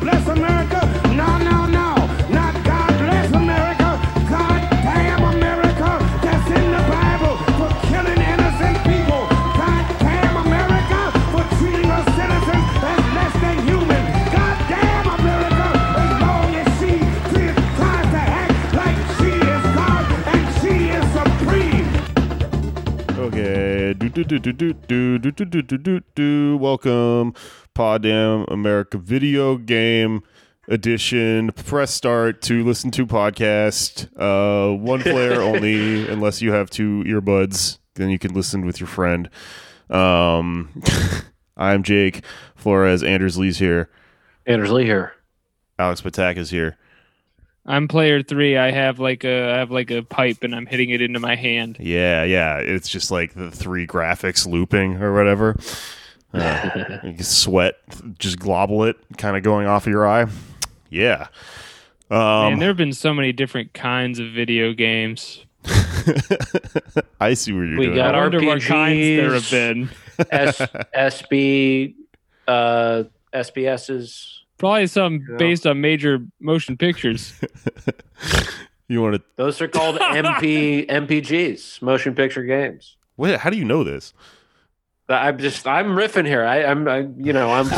Bless America. No, no, no, not God Bless America. God damn America, that's in the Bible, for killing innocent people. God damn America, for treating us citizens as less than human. God damn America, as long as she tries to act like she is God and she is supreme. Okay, welcome. Goddamn America video game edition. Press start to listen to podcast. One player only, unless you have two earbuds, then you can listen with your friend. I'm Jake Flores. Anders Lee here. Alex Patak is here. I'm player three. I have like a pipe and I'm hitting it into my hand. Yeah. It's just like the three graphics looping or whatever. Sweat, just globble it, kind of going off of your eye. Yeah. And there have been so many different kinds of video games. I see where you're going. We got RPGs, what kinds there have been. SBSs. Probably some based on major motion pictures. You want to? Those are called MPGs, motion picture games. Wait, how do you know this? I'm riffing here. I'm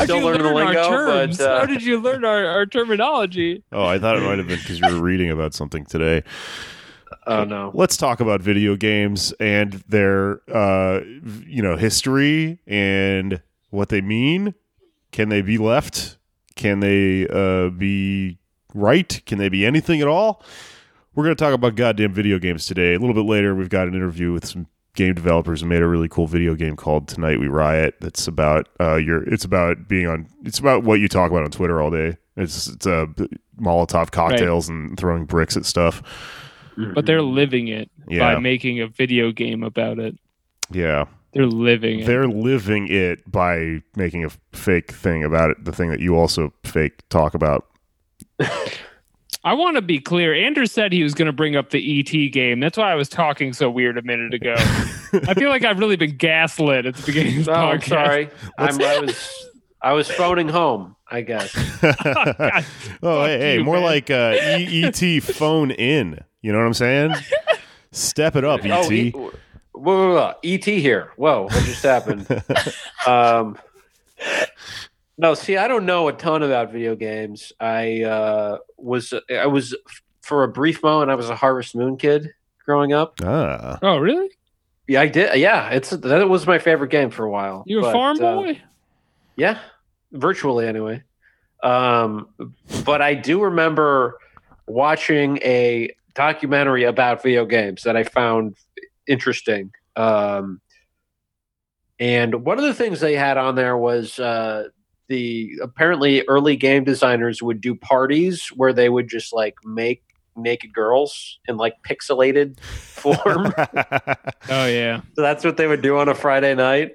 still learning the lingo. But how did you learn our terminology? Oh, I thought it might have been because you were reading about something today. Oh no! Let's talk about video games and their, history and what they mean. Can they be left? Can they be right? Can they be anything at all? We're going to talk about goddamn video games today. A little bit later, we've got an interview with some game developers made a really cool video game called Tonight We Riot. That's about It's about what you talk about on Twitter all day. It's Molotov cocktails and throwing bricks at stuff. But they're living it by making a video game about it. Yeah, They're living it by making a fake thing about it. The thing that you also fake talk about. I want to be clear. Andrew said he was going to bring up the E.T. game. That's why I was talking so weird a minute ago. I feel like I've really been gaslit at the beginning of the podcast. I'm sorry. I was phoning home, I guess. More like E.T. phone in. You know what I'm saying? Step it up, E.T. Whoa. E.T. here. Whoa, what just happened? No, see, I don't know a ton about video games. I was for a brief moment, I was a Harvest Moon kid growing up. Oh, really? Yeah, I did. Yeah, that was my favorite game for a while. You a farm boy? Yeah, virtually anyway. But I do remember watching a documentary about video games that I found interesting. And one of the things they had on there was apparently early game designers would do parties where they would just like make naked girls in like pixelated form. Oh yeah. So that's what they would do on a Friday night.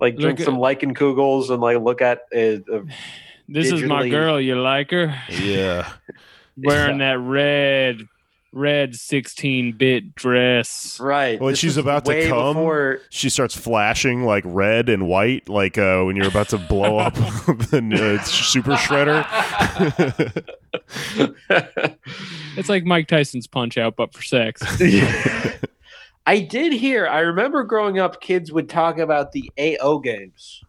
Like drink some Lichen Kugels and like look at this digitally. Is my girl, you like her? Yeah. Wearing that red 16-bit dress. Right. When she's about to come, before... she starts flashing like red and white, like when you're about to blow up the super shredder. It's like Mike Tyson's Punch-Out, but for sex. I remember growing up, kids would talk about the AO games.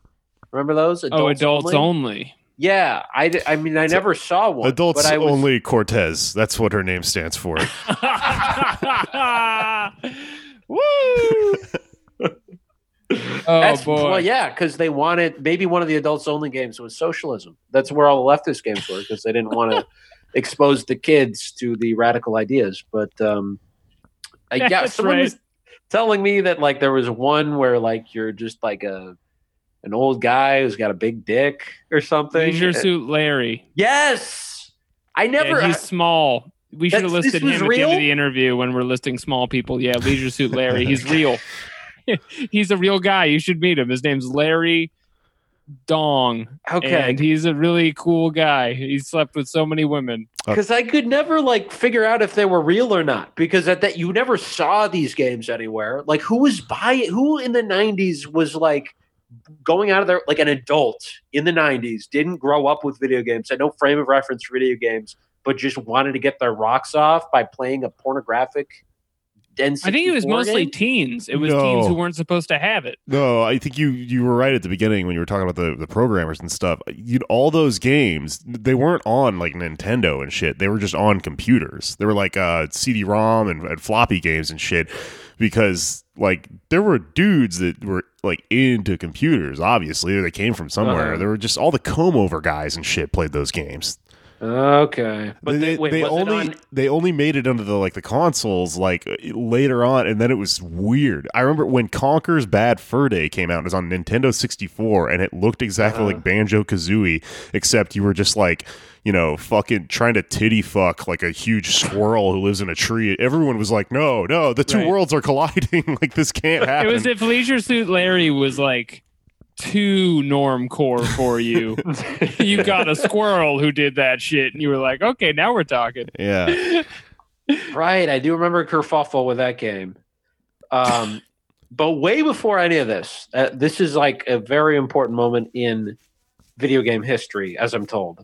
Remember those? Adults only. Yeah, I mean, I never saw one. Adults Only Cortez. That's what her name stands for. Woo! Boy. Well, yeah, because they wanted, maybe one of the Adults Only games was socialism. That's where all the leftist games were, because they didn't want to expose the kids to the radical ideas. But someone was telling me that like there was one where like you're just like an old guy who's got a big dick or something. Leisure Suit Larry. Yes! I never... Yeah, he's small. We should have listed him at the end of the interview when we're listing small people. Yeah, Leisure Suit Larry. He's real. He's a real guy. You should meet him. His name's Larry dong. Okay. And he's a really cool guy. He slept with so many women. Because I could never like figure out if they were real or not. Because at that, you never saw these games anywhere. Like who was buying? Who in the 90s was like going out of there like an adult in the 90s didn't grow up with video games, had no frame of reference for video games, but just wanted to get their rocks off by playing a pornographic. I think it was mostly teens. It was teens who weren't supposed to have it. No, I think you were right at the beginning when you were talking about the programmers and stuff. All those games, they weren't on like Nintendo and shit. They were just on computers. They were like CD-ROM and floppy games and shit because like there were dudes that were like into computers, obviously. They came from somewhere. There were just all the comb-over guys and shit played those games. Okay, but they only made it under the consoles like later on, and then it was weird. I remember when Conker's Bad Fur Day came out, it was on Nintendo 64, and it looked exactly like Banjo Kazooie, except you were just like, you know, fucking trying to titty fuck like a huge squirrel who lives in a tree. Everyone was like, no, the two worlds are colliding. Like this can't happen. It was if Leisure Suit Larry was like too normcore for you. You got a squirrel who did that shit, and you were like, okay, now we're talking. Yeah. Right. I do remember a kerfuffle with that game. But way before any of this, this is like a very important moment in video game history, as I'm told.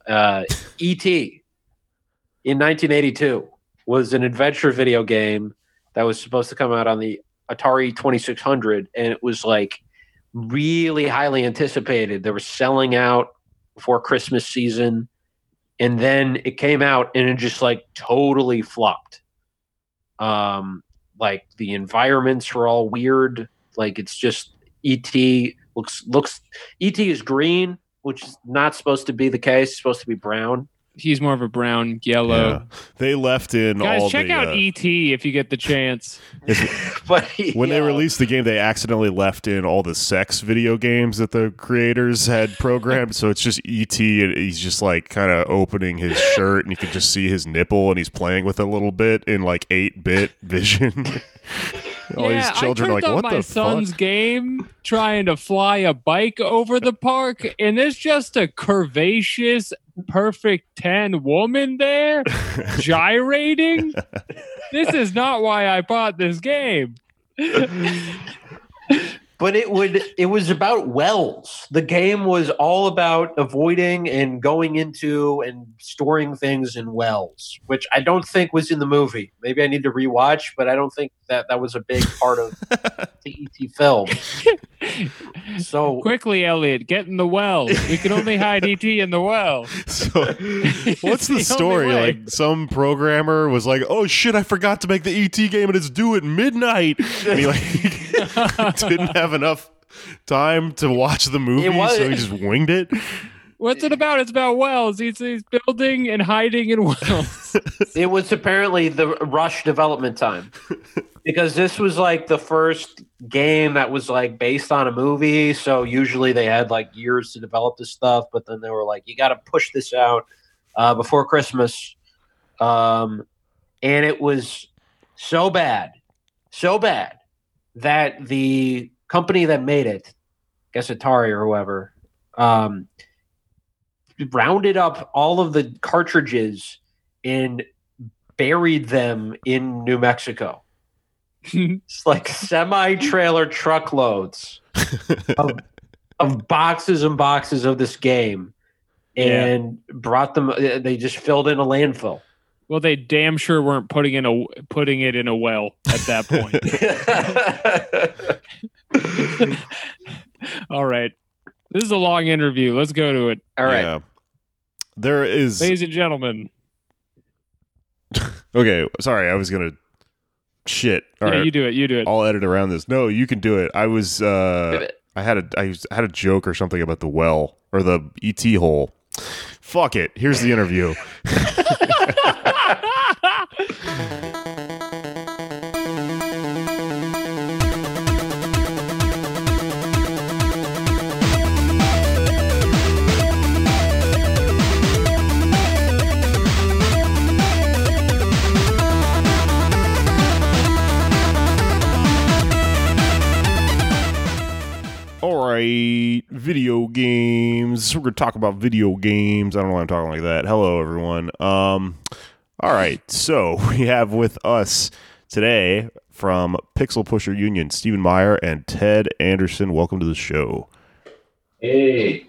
E.T. in 1982 was an adventure video game that was supposed to come out on the Atari 2600, and it was like really highly anticipated. They were selling out before Christmas season, and then it came out and it just like totally flopped. Like the environments were all weird. Like it's just E.T. looks E.T. is green, which is not supposed to be the case. It's supposed to be brown. He's more of a brown, yellow. Yeah. They left in guys, all the... Guys, check out E.T. if you get the chance. When they released the game, they accidentally left in all the sex video games that the creators had programmed. So it's just E.T. and he's just like kind of opening his shirt and you can just see his nipple and he's playing with it a little bit in like 8-bit vision. All these children are like, what the fuck? I turned on my son's game trying to fly a bike over the park, and there's just a curvaceous, perfect 10 woman there gyrating. This is not why I bought this game. But it was about wells. The game was all about avoiding and going into and storing things in wells, which I don't think was in the movie. Maybe I need to rewatch, but I don't think that was a big part of the E.T. film. So quickly, Elliot, get in the well. We can only hide E.T. in the well. So what's the story? Like some programmer was like, "Oh shit, I forgot to make the E.T. game, and it's due at midnight." And he like didn't have enough time to watch the movie, so he just winged it. What's it about? It's about wells. He's building and hiding in wells. It was apparently the rush development time. Because this was like the first game that was like based on a movie. So usually they had like years to develop this stuff, but then they were like, you got to push this out before Christmas. And it was so bad that the company that made it, I guess Atari or whoever, rounded up all of the cartridges and buried them in New Mexico. It's like semi-trailer truckloads of boxes and boxes of this game, and brought them. They just filled in a landfill. Well, they damn sure weren't putting it in a well at that point. All right, this is a long interview. Let's go to it. All right, there is, ladies and gentlemen. Okay, sorry, I was gonna. Shit! All right. You do it. I'll edit around this. No, you can do it. I had a joke or something about the well or the ET hole. Fuck it. Here's the interview. video games. We're going to talk about video games. I don't know why I'm talking like that. Hello, everyone. All right. So we have with us today from Pixel Pusher Union, Stephen Meyer and Ted Anderson. Welcome to the show. Hey.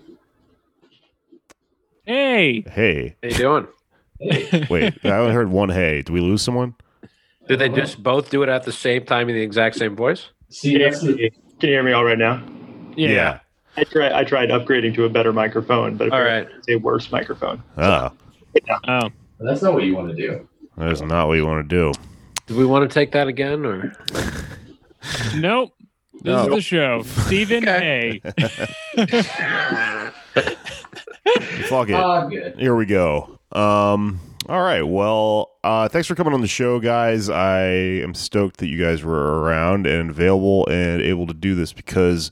Hey. Hey. How you doing? Hey. Wait, I only heard one hey. Did we lose someone? Did they just both do it at the same time in the exact same voice? See, can you hear me all right now? Yeah. I tried upgrading to a better microphone, but it's a worse microphone. Oh. That's not what you want to do. That is not what you want to do. Do we want to take that again? Or nope. This is the show. Stephen A. Fuck it. Good. Here we go. All right. Well, thanks for coming on the show, guys. I am stoked that you guys were around and available and able to do this because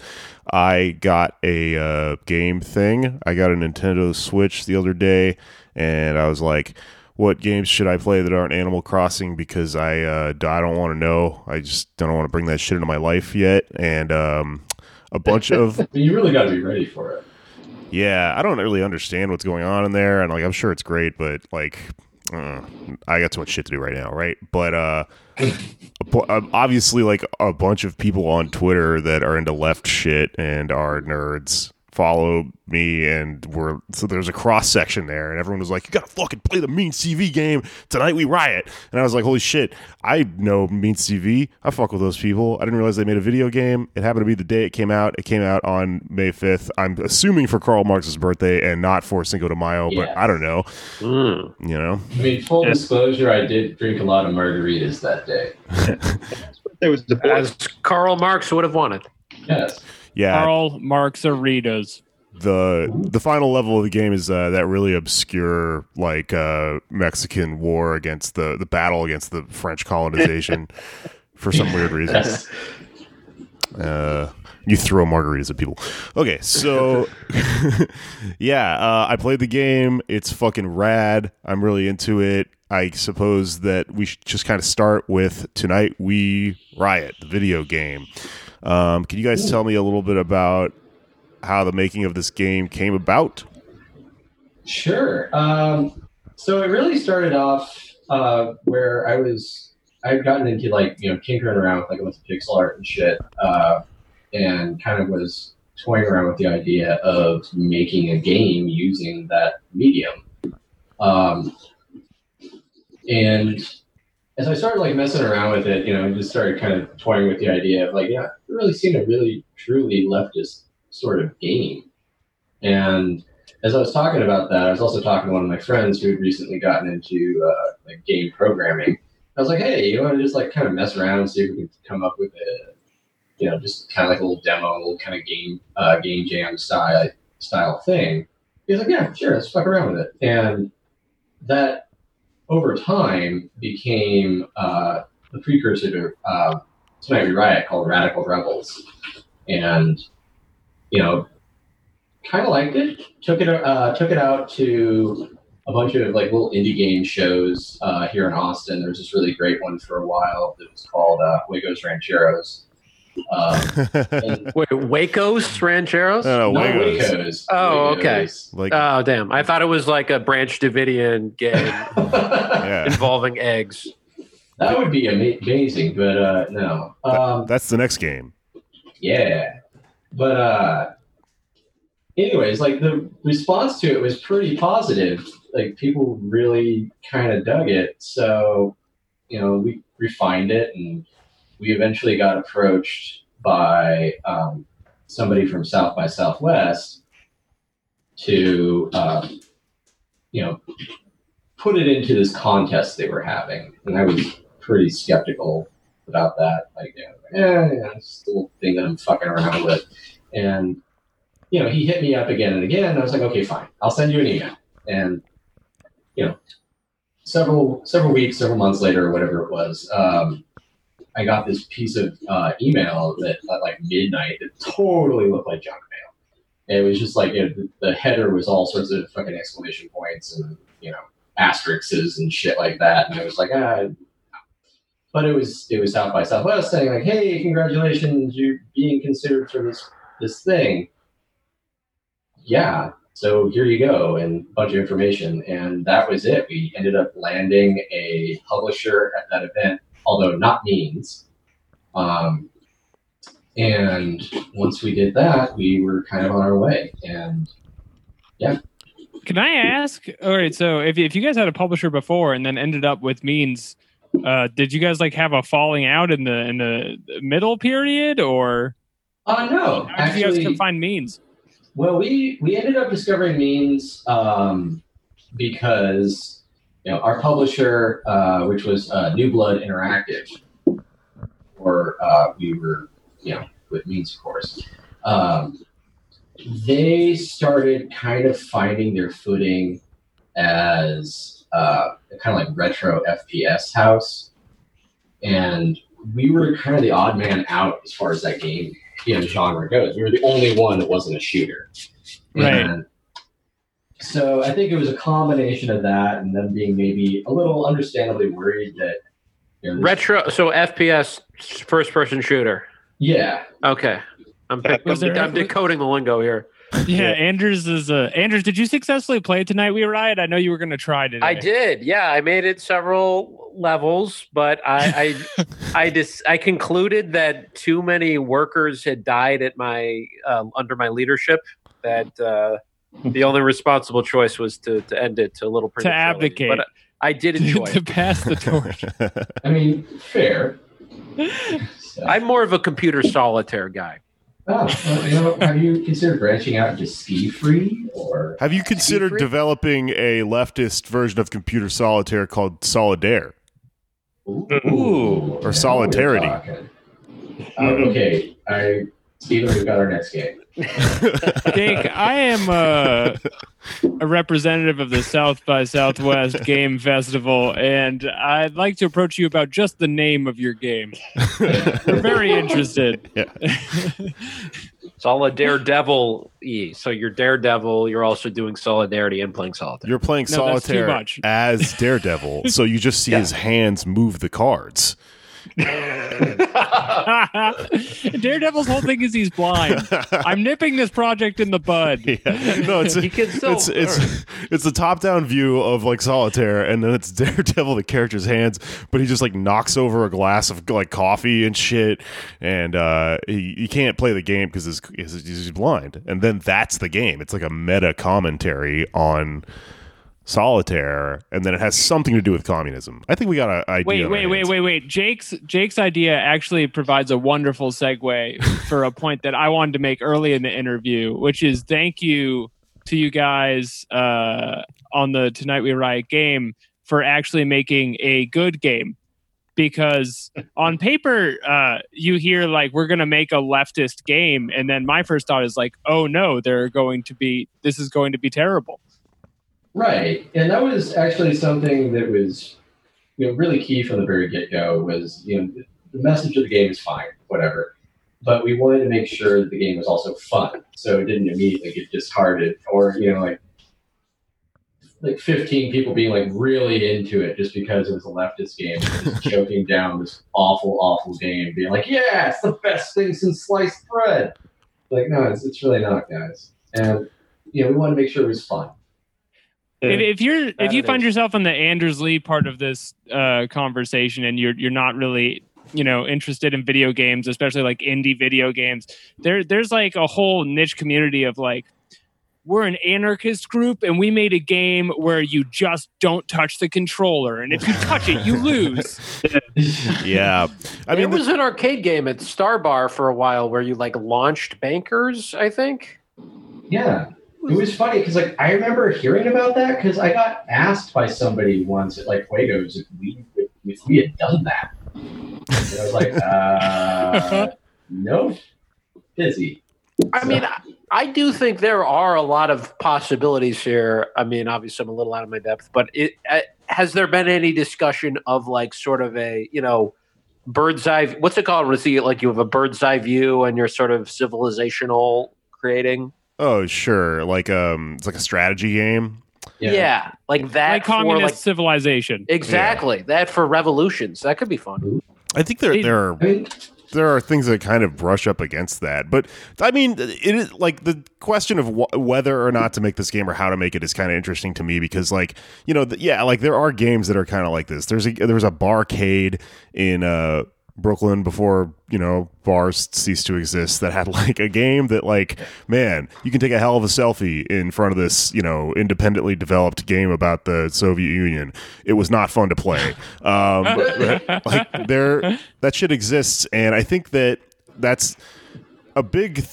I got a game thing. I got a Nintendo Switch the other day, and I was like, what games should I play that aren't Animal Crossing? Because I don't want to know. I just don't want to bring that shit into my life yet. And a bunch of... You really got to be ready for it. Yeah, I don't really understand what's going on in there, and like I'm sure it's great, but like I got too much shit to do right now, right? But obviously, like a bunch of people on Twitter that are into left shit and are nerds follow me, and so there's a cross section there, and everyone was like, "You gotta fucking play the Means TV game Tonight We Riot," and I was like, "Holy shit! I know Means TV. I fuck with those people. I didn't realize they made a video game. It happened to be the day it came out. It came out on May 5th. I'm assuming for Karl Marx's birthday and not for Cinco de Mayo, but I don't know. You know, I mean, full disclosure, I did drink a lot of margaritas that day. There was the as Karl Marx would have wanted. Yes. Yeah, Karl Marx-aritas. The final level of the game is that really obscure like Mexican war against the battle against the French colonization for some weird reason. Yes. You throw margaritas at people. Okay, so I played the game. It's fucking rad. I'm really into it. I suppose that we should just kind of start with Tonight We Riot, the video game. Can you guys tell me a little bit about how the making of this game came about? Sure. So it really started off where I'd gotten into tinkering around with a bunch of pixel art and shit, and kind of was toying around with the idea of making a game using that medium. And as I started messing around with it, I just started kind of toying with the idea of I really seen a really truly leftist sort of game. And as I was talking about that, I was also talking to one of my friends who had recently gotten into game programming. I was like, hey, you want to just kind of mess around and see if we can come up with a, just kind of a little demo, a little kind of game game jam style thing. He was like, yeah, sure, let's fuck around with it. And that over time became the precursor to Tonight We Riot, called Radical Rebels. And, kind of liked it. Took it out to a bunch of little indie game shows here in Austin. There was this really great one for a while that was called Waco's Rancheros. Wait, Waco's Rancheros? No, Waco's. Oh, Waco's. Okay. Oh, damn. I thought it was a Branch Davidian game involving eggs. That would be amazing, but no. That's the next game. Yeah. But anyways, the response to it was pretty positive. People really kind of dug it. So, we refined it, and we eventually got approached by somebody from South by Southwest to, put it into this contest they were having. And I was pretty skeptical about that. It's the little thing that I'm fucking around with. And, he hit me up again and again. And I was like, okay, fine. I'll send you an email. And, several months later or whatever it was, I got this piece of email that at midnight that totally looked like junk mail. And it was just the header was all sorts of fucking exclamation points and, asterisks and shit like that. And I was like, but it was South by Southwest saying hey, congratulations, you're being considered for this thing. yeah, so here you go, and a bunch of information. And that was it. We ended up landing a publisher at that event, although not Means. And once we did that, we were kind of on our way. And yeah. Can I ask? All right. So if you guys had a publisher before and then ended up with Means, did you guys like have a falling out in the middle period, or? No. How did you guys can find Means? Well, we ended up discovering Means because, you know, our publisher, which was New Blood Interactive, or we were, you know, with Means, of course. They started kind of finding their footing as kind of like retro FPS house, and we were kind of the odd man out as far as that game, you know, genre goes. We were the only one that wasn't a shooter, right? And so I think it was a combination of that and them being maybe a little understandably worried that, you know, retro. So FPS, first person shooter. Yeah. Okay. I'm decoding the lingo here. Yeah, Anders is Anders, did you successfully play Tonight We Riot? I know you were going to try today. I did. Yeah, I made it several levels, but I concluded that too many workers had died at my under my leadership. That the only responsible choice was to end it to a little prematurely. To abdicate. But I did enjoy to pass the torch. I mean, fair. So. I'm more of a computer solitaire guy. Oh, well, you know, have you considered branching out into ski-free? Or have you considered ski-free? Developing a leftist version of computer solitaire called Solidaire? Ooh. Or Solidarity. Okay, Steven, we've got our next game. Jake, I am a representative of the South by Southwest Game Festival, and I'd like to approach you about just the name of your game. We're very interested. Yeah. It's all a daredevil-y. So you're Daredevil, you're also doing Solidarity and playing Solitaire. You're playing Solitaire as Daredevil, so you just see his hands move the cards. Daredevil's whole thing is he's blind. I'm nipping this project in the bud. Yeah. No, it's the top-down view of like Solitaire, and then it's Daredevil, the character's hands, but he just like knocks over a glass of like coffee and shit, and he can't play the game because he's blind. And then that's the game. It's like a meta commentary on Solitaire, and then it has something to do with communism. I think we got an idea. Wait. Jake's idea actually provides a wonderful segue for a point that I wanted to make early in the interview, which is thank you to you guys on the Tonight We Riot game for actually making a good game. Because on paper, you hear like, we're going to make a leftist game. And then my first thought is like, oh no, this is going to be terrible. Right, and that was actually something that was, you know, really key from the very get-go. Was, you know, the message of the game is fine, whatever, but we wanted to make sure that the game was also fun, so it didn't immediately get discarded, or, you know, like 15 people being like really into it just because it was a leftist game, just choking down this awful, awful game, being like, yeah, it's the best thing since sliced bread. Like, no, it's really not, guys, and you know, we wanted to make sure it was fun. If you find yourself in the Anders Lee part of this conversation and you're not really, you know, interested in video games, especially like indie video games, there's like a whole niche community of like, we're an anarchist group and we made a game where you just don't touch the controller, and if you touch it, you lose. Yeah, I mean, there was an arcade game at Star Bar for a while where you like launched bankers, I think. Yeah. It was funny because, like, I remember hearing about that because I got asked by somebody once at like Fuegos if we had done that. And I was like, no, busy. I mean, I do think there are a lot of possibilities here. I mean, obviously, I'm a little out of my depth, but has there been any discussion of like sort of a, you know, bird's eye? What's it called? Was it like you have a bird's eye view and you're sort of civilizational creating? Oh, sure. Like, it's like a strategy game. Yeah. Like that. Like communist civilization. Exactly. Yeah. That for revolutions. That could be fun. I think there are there are things that kind of brush up against that. But I mean, it is like the question of whether or not to make this game or how to make it is kind of interesting to me, because, like, you know, like there are games that are kind of like this. There was a barcade in Brooklyn before, you know, bars ceased to exist, that had like a game that, like, man, you can take a hell of a selfie in front of this, you know, independently developed game about the Soviet Union. It was not fun to play. Like, there, that shit exists, and I think that that's a big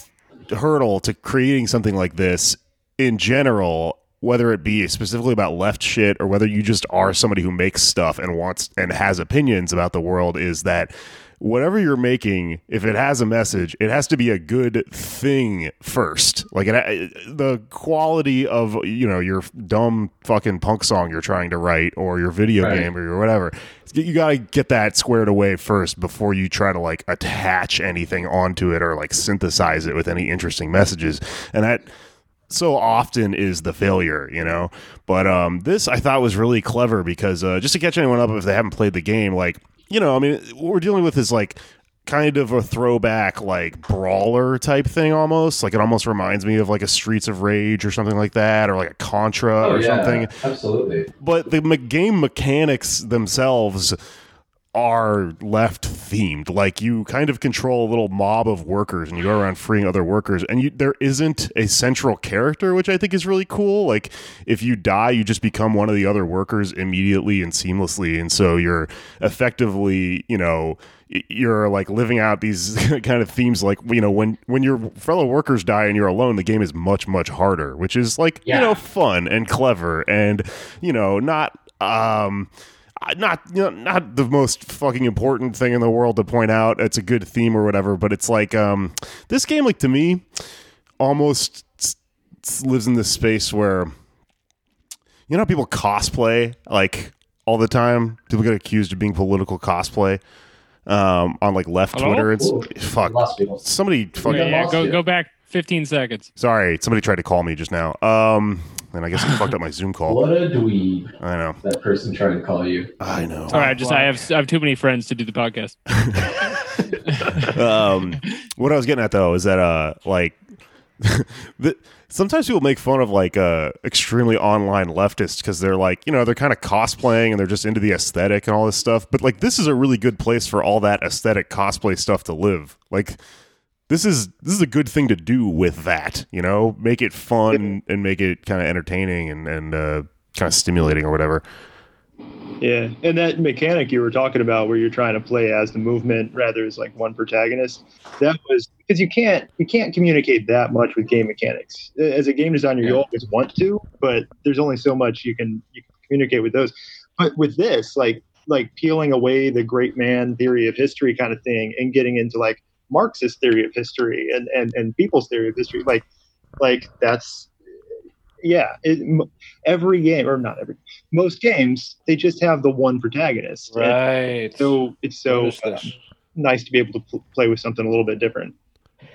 hurdle to creating something like this in general, whether it be specifically about left shit or whether you just are somebody who makes stuff and wants and has opinions about the world, is that whatever you're making, if it has a message, it has to be a good thing first. Like, the quality of, you know, your dumb fucking punk song you're trying to write, or your video game, or your whatever, you gotta get that squared away first before you try to, like, attach anything onto it or, like, synthesize it with any interesting messages. And that so often is the failure, you know. But this I thought was really clever, because just to catch anyone up if they haven't played the game, like, you know, I mean, what we're dealing with is like kind of a throwback, like, brawler type thing almost. Like, it almost reminds me of like a Streets of Rage or something like that, or like a Contra something. Absolutely. But the game mechanics themselves are left themed. Like, you kind of control a little mob of workers and you go around freeing other workers, and there isn't a central character, which I think is really cool. Like, if you die, you just become one of the other workers immediately and seamlessly, and so you're effectively, you know, you're like living out these kind of themes. Like, you know, when your fellow workers die and you're alone, the game is much, much harder, which is like, you know, fun and clever, and, you know, not the most fucking important thing in the world to point out. It's a good theme or whatever, but it's like, this game, like, to me, almost lives in this space where, you know, people cosplay, like, all the time. People get accused of being political cosplay on, like, left Twitter. And fuck, somebody fucking go back 15 seconds. Sorry, somebody tried to call me just now. And I guess I fucked up my Zoom call. What a dweeb! I know, that person trying to call you. I know. All right, I have too many friends to do the podcast. What I was getting at though is that like, sometimes people make fun of like extremely online leftists because they're like, you know, they're kind of cosplaying and they're just into the aesthetic and all this stuff. But like, this is a really good place for all that aesthetic cosplay stuff to live. Like, This is a good thing to do with that, you know, make it fun and make it kind of entertaining and kind of stimulating or whatever. Yeah, and that mechanic you were talking about where you're trying to play as the movement rather as like one protagonist, that was because you can't communicate that much with game mechanics. As a game designer, you always want to, but there's only so much you can communicate with those. But with this, like peeling away the great man theory of history kind of thing and getting into like Marxist theory of history and people's theory of history, like that's every game, or not every, most games, they just have the one protagonist, right? So it's so nice to be able to play with something a little bit different.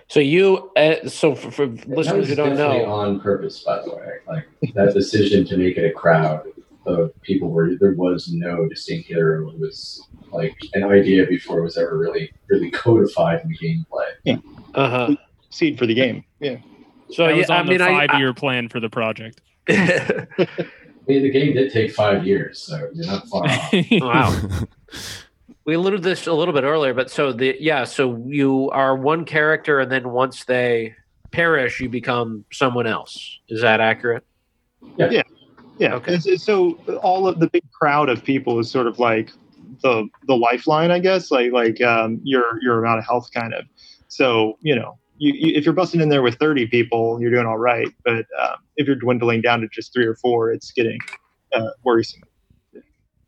So you for listeners who don't know, on purpose, by the way, like that decision to make it a crowd of people where there was no distinct hero. It was like an idea before it was ever really, really codified in gameplay. Yeah. Uh-huh. Seed for the game. Yeah. So that was the 5-year plan for the project. I mean, the game did take 5 years, so you're not far off. Wow. We alluded to this a little bit earlier, but so you are one character, and then once they perish, you become someone else. Is that accurate? Yeah. Yeah. Okay. So all of the big crowd of people is sort of like the lifeline, I guess. Like your amount of health, kind of. So you know, you if you're busting in there with 30 people, you're doing all right. But if you're dwindling down to just 3 or 4, it's getting worrisome.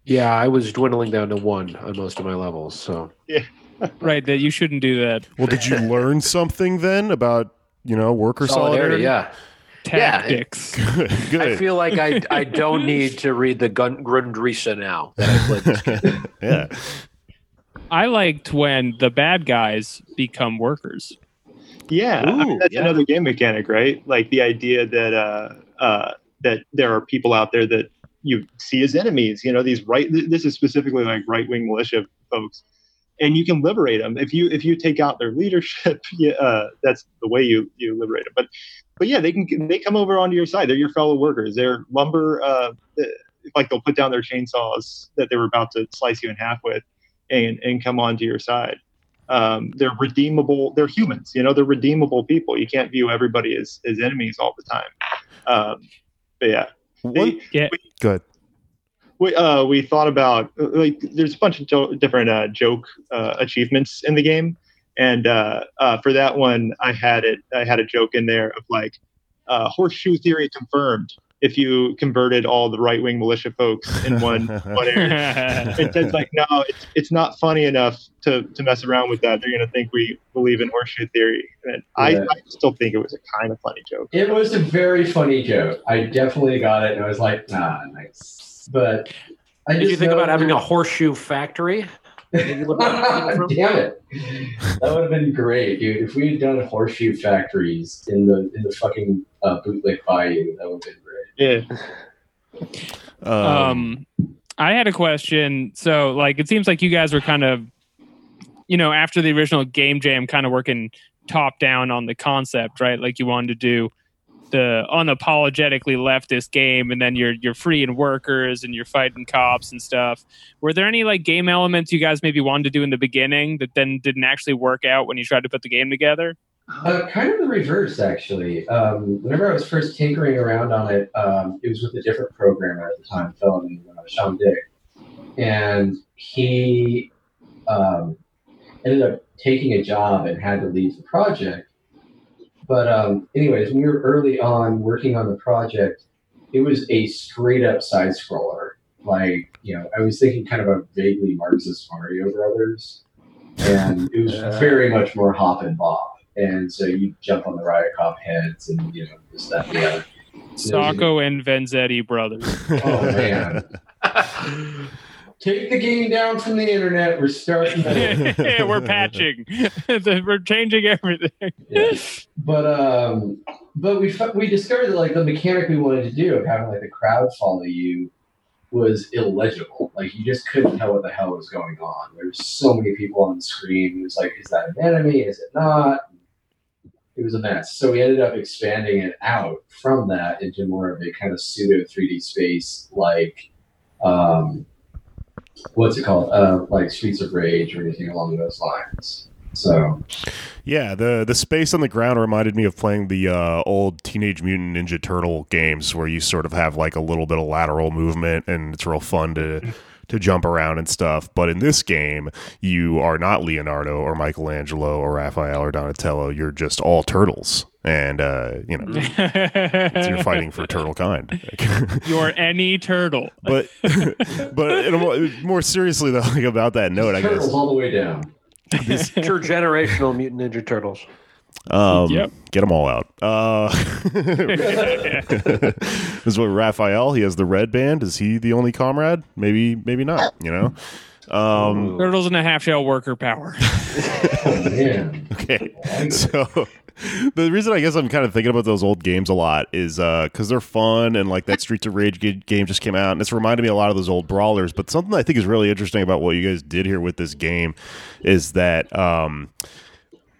Yeah, I was dwindling down to 1 on most of my levels. So yeah, right. That you shouldn't do that. Well, did you learn something then about, you know, worker solidarity? Yeah. Tactics. Yeah, good. I feel like I don't need to read the Grundrisse now that I played this game. Yeah. I liked when the bad guys become workers. Yeah. Ooh, I mean, that's another game mechanic, right? Like the idea that that there are people out there that you see as enemies, you know, these this is specifically like right-wing militia folks and you can liberate them if you take out their leadership. That's the way you liberate them. But yeah, they come over onto your side. They're your fellow workers. They're lumber. Like they'll put down their chainsaws that they were about to slice you in half with, and come onto your side. They're redeemable. They're humans. They're redeemable people. You can't view everybody as enemies all the time. But yeah. Good. We thought about, like, there's a bunch of different joke achievements in the game, and for that one, I had a joke in there of like, horseshoe theory confirmed. If you converted all the right-wing militia folks in one area, and Ted's like, no, it's not funny enough to mess around with that. They're gonna think we believe in horseshoe theory. And I still think it was a kind of funny joke. It was a very funny joke. I definitely got it, and I was like, nah, nice. But did you think about having a horseshoe factory? Damn it! That would have been great, dude. If we had done horseshoe factories in the fucking bootleg bayou, that would have been great. Yeah. I had a question. So, like, it seems like you guys were kind of, after the original Game Jam, kind of working top down on the concept, right? Like, you wanted to do the unapologetically leftist game, and then you're freeing workers and you're fighting cops and stuff. Were there any like game elements you guys maybe wanted to do in the beginning that then didn't actually work out when you tried to put the game together? Kind of the reverse, actually. Whenever I was first tinkering around on it, it was with a different programmer at the time, a fellow named Sean Dick, and he ended up taking a job and had to leave the project. But anyways, when we were early on working on the project, it was a straight-up side-scroller. Like, I was thinking kind of a vaguely Marxist Mario Brothers. And it was very much more hop and bop. And so you jump on the riot cop heads and, this, that, and the other. Sacco and Vanzetti Brothers. Oh, man. Take the game down from the internet. We're starting. Yeah, we're patching. We're changing everything. Yeah. But we discovered that like the mechanic we wanted to do of having like the crowd follow you was illegible. Like you just couldn't tell what the hell was going on. There were so many people on the screen. It was like, is that an enemy? Is it not? It was a mess. So we ended up expanding it out from that into more of a kind of pseudo 3D space, like. What's it called? Like Streets of Rage or anything along those lines. So, yeah, the space on the ground reminded me of playing the old Teenage Mutant Ninja Turtle games, where you sort of have like a little bit of lateral movement, and it's real fun to jump around and stuff. But in this game, you are not Leonardo or Michelangelo or Raphael or Donatello. You're just all turtles. And, you're fighting for turtle kind. You're any turtle. But more seriously, though, like about that note, I guess. Turtles all the way down. Intergenerational Mutant Ninja Turtles. Yep. Get them all out. This is what Raphael, he has the red band. Is he the only comrade? Maybe not, Turtles and a half shell worker power. Oh, man. Okay. So... The reason I guess I'm kind of thinking about those old games a lot is because they're fun, and like that Streets of Rage game just came out, and it's reminded me a lot of those old brawlers. But something I think is really interesting about what you guys did here with this game is that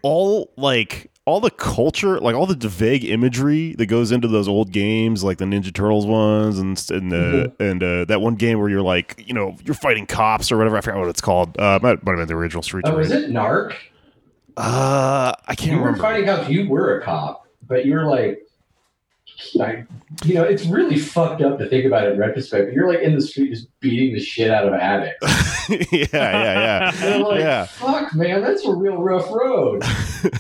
all the culture, like all the vague imagery that goes into those old games, like the Ninja Turtles ones, and that one game where you're like, you're fighting cops or whatever. I forgot what it's called. Might have been the original Streets of Rage. Oh, is it Narc? I can't remember. You were fighting cops. You were a cop, but you were like, it's really fucked up to think about it in retrospect. But you're like in the street just beating the shit out of addicts. yeah. And I'm like, fuck, man, that's a real rough road.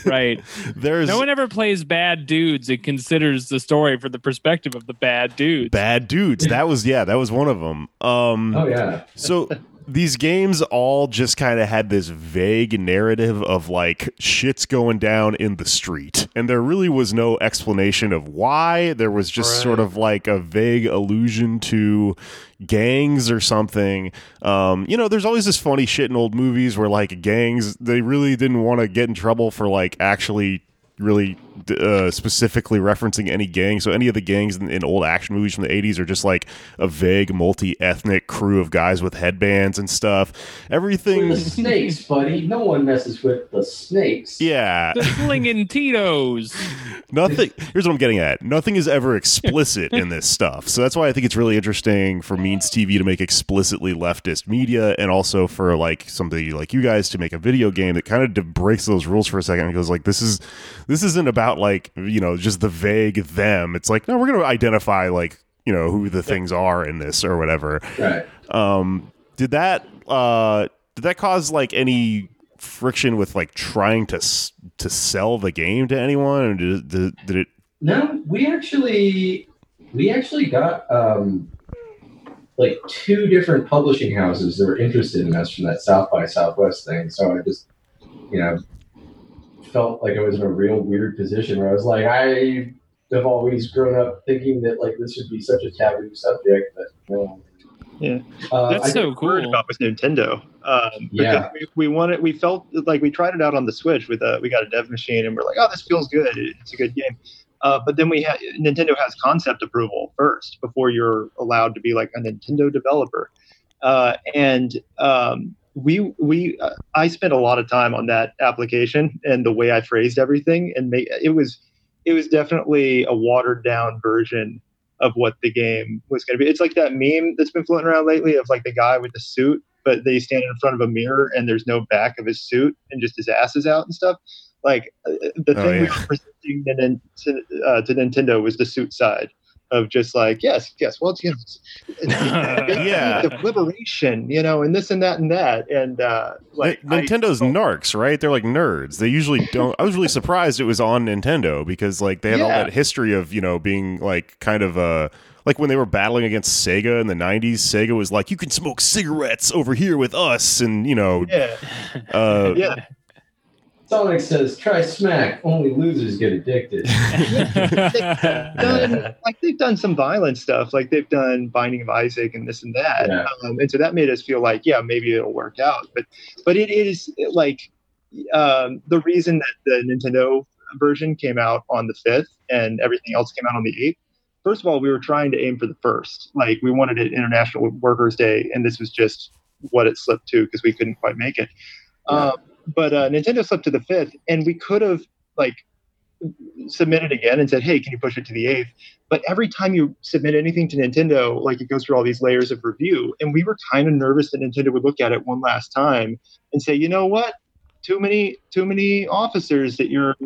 Right. No one ever plays Bad Dudes and considers the story from the perspective of the bad dudes. Bad Dudes. That was one of them. Oh yeah. So. These games all just kind of had this vague narrative of like shit's going down in the street, and there really was no explanation of why. There was just sort of like a vague allusion to gangs or something. There's always this funny shit in old movies where like gangs, they really didn't want to get in trouble for like actually really specifically referencing any gang. So any of the gangs in old action movies from the 80s are just like a vague multi-ethnic crew of guys with headbands and stuff. Everything. The snakes, buddy. No one messes with the snakes. Yeah. The slinging Tito's. Nothing. Here's what I'm getting at. Nothing is ever explicit in this stuff. So that's why I think it's really interesting for Means TV to make explicitly leftist media, and also for like somebody like you guys to make a video game that kind of breaks those rules for a second and goes like, this isn't about like, you know, just the vague them. It's like, no, we're going to identify like, you know, who the things are in this or whatever. Right. Did that cause like any friction with like trying to sell the game to anyone? Or did it? No, we actually got like two different publishing houses that were interested in us from that South by Southwest thing. So I just, you know, felt like I was in a real weird position where I was like, I have always grown up thinking that like this would be such a taboo subject, but no. Yeah, that's so cool about with Nintendo. Yeah, we felt like we tried it out on the Switch with we got a dev machine and we're like, oh, this feels good. It's a good game. But then Nintendo has concept approval first before you're allowed to be like a Nintendo developer. I spent a lot of time on that application and the way I phrased everything, and it was definitely a watered down version of what the game was going to be. It's like that meme that's been floating around lately of like the guy with the suit, but they stand in front of a mirror and there's no back of his suit and just his ass is out and stuff. Like the thing we were presenting to Nintendo was the suit side of just like, yes. Well, it's the liberation, you know, and this and that and that. And Nintendo's narcs, right? They're like nerds. They usually don't. I was really surprised it was on Nintendo because like they had all that history of, you know, being like kind of a. Like when they were battling against Sega in the 90s, Sega was like, you can smoke cigarettes over here with us. And, you know. Yeah. Yeah. Sonic says, try smack. Only losers get addicted. They've done some violent stuff. Like, they've done Binding of Isaac and this and that. Yeah. And so that made us feel like, yeah, maybe it'll work out. But it is, like, the reason that the Nintendo version came out on the 5th and everything else came out on the 8th, first of all, we were trying to aim for the 1st. Like, we wanted it International Workers' Day, and this was just what it slipped to because we couldn't quite make it. Yeah. But Nintendo slipped to the 5th, and we could have like submitted again and said, "Hey, can you push it to the 8th?" But every time you submit anything to Nintendo, like it goes through all these layers of review, and we were kind of nervous that Nintendo would look at it one last time and say, "You know what? Too many officers that you're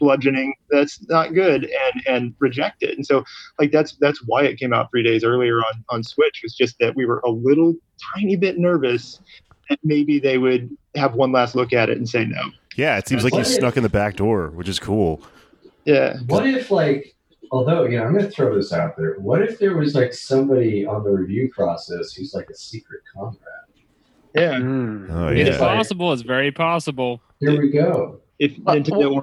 bludgeoning. That's not good," and reject it. And so, like that's why it came out 3 days earlier on Switch. Was just that we were a little tiny bit nervous that maybe they would have one last look at it and say no. Yeah, it seems like you snuck in the back door, which is cool. Yeah. What if, like, although, you know, I'm going to throw this out there. What if there was, like, somebody on the review process who's, like, a secret comrade? Yeah. Mm. Oh, yeah. It's possible. It's very possible. Here we go. If Nintendo